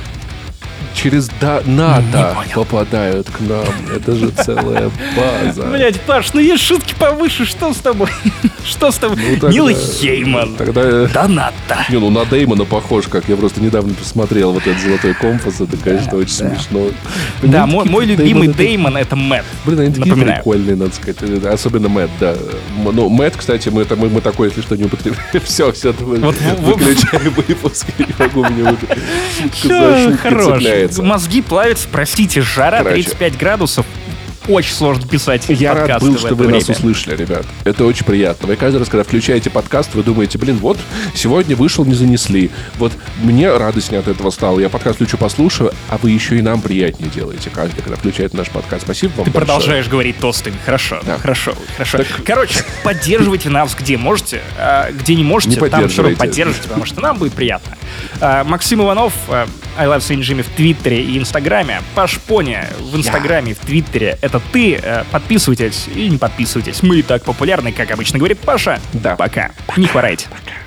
Через доната попадают к нам. Это же целая база. Блять, Паш, ну есть шутки повыше. Что с тобой? Что с тобой? Нил Гейман. Доната. Не, ну на Дэймона похож, как я просто недавно посмотрел вот этот «Золотой компас». Это, конечно, очень смешно. Да, мой любимый Дэймон — это Мэтт. Блин, они такие прикольные, надо сказать. Особенно Мэтт, да. Ну, Мэтт, кстати, мы такое, если что, не употребляем. Все, все, выключаем выпуск. Не могу меня выключить. Все, хорош. Мозги плавятся, простите, жара, короче. тридцать пять градусов. Очень сложно писать я подкасты. Я рад был, что вы время. Нас услышали, ребят. Это очень приятно. Вы каждый раз, когда включаете подкаст, вы думаете: блин, вот, сегодня вышел, не занесли. Вот мне радостнее от этого стало. Я подкаст включу, послушаю, а вы еще и нам приятнее делаете. Каждый, когда включает наш подкаст. Спасибо вам Ты большое. Продолжаешь говорить тостами. Хорошо, да. хорошо, хорошо. Так... Короче, поддерживайте нас, где можете, а где не можете, не там все равно поддержите, потому что нам будет приятно. А, Максим Иванов, I Love Saint Jimmy в Твиттере и Инстаграме. Паш Пони в Инстаграме и в Твиттере. Это ты. Подписывайтесь или не подписывайтесь. Мы и так популярны, как обычно говорит Паша. Да. Пока. Пока. Не хворайте. Пока.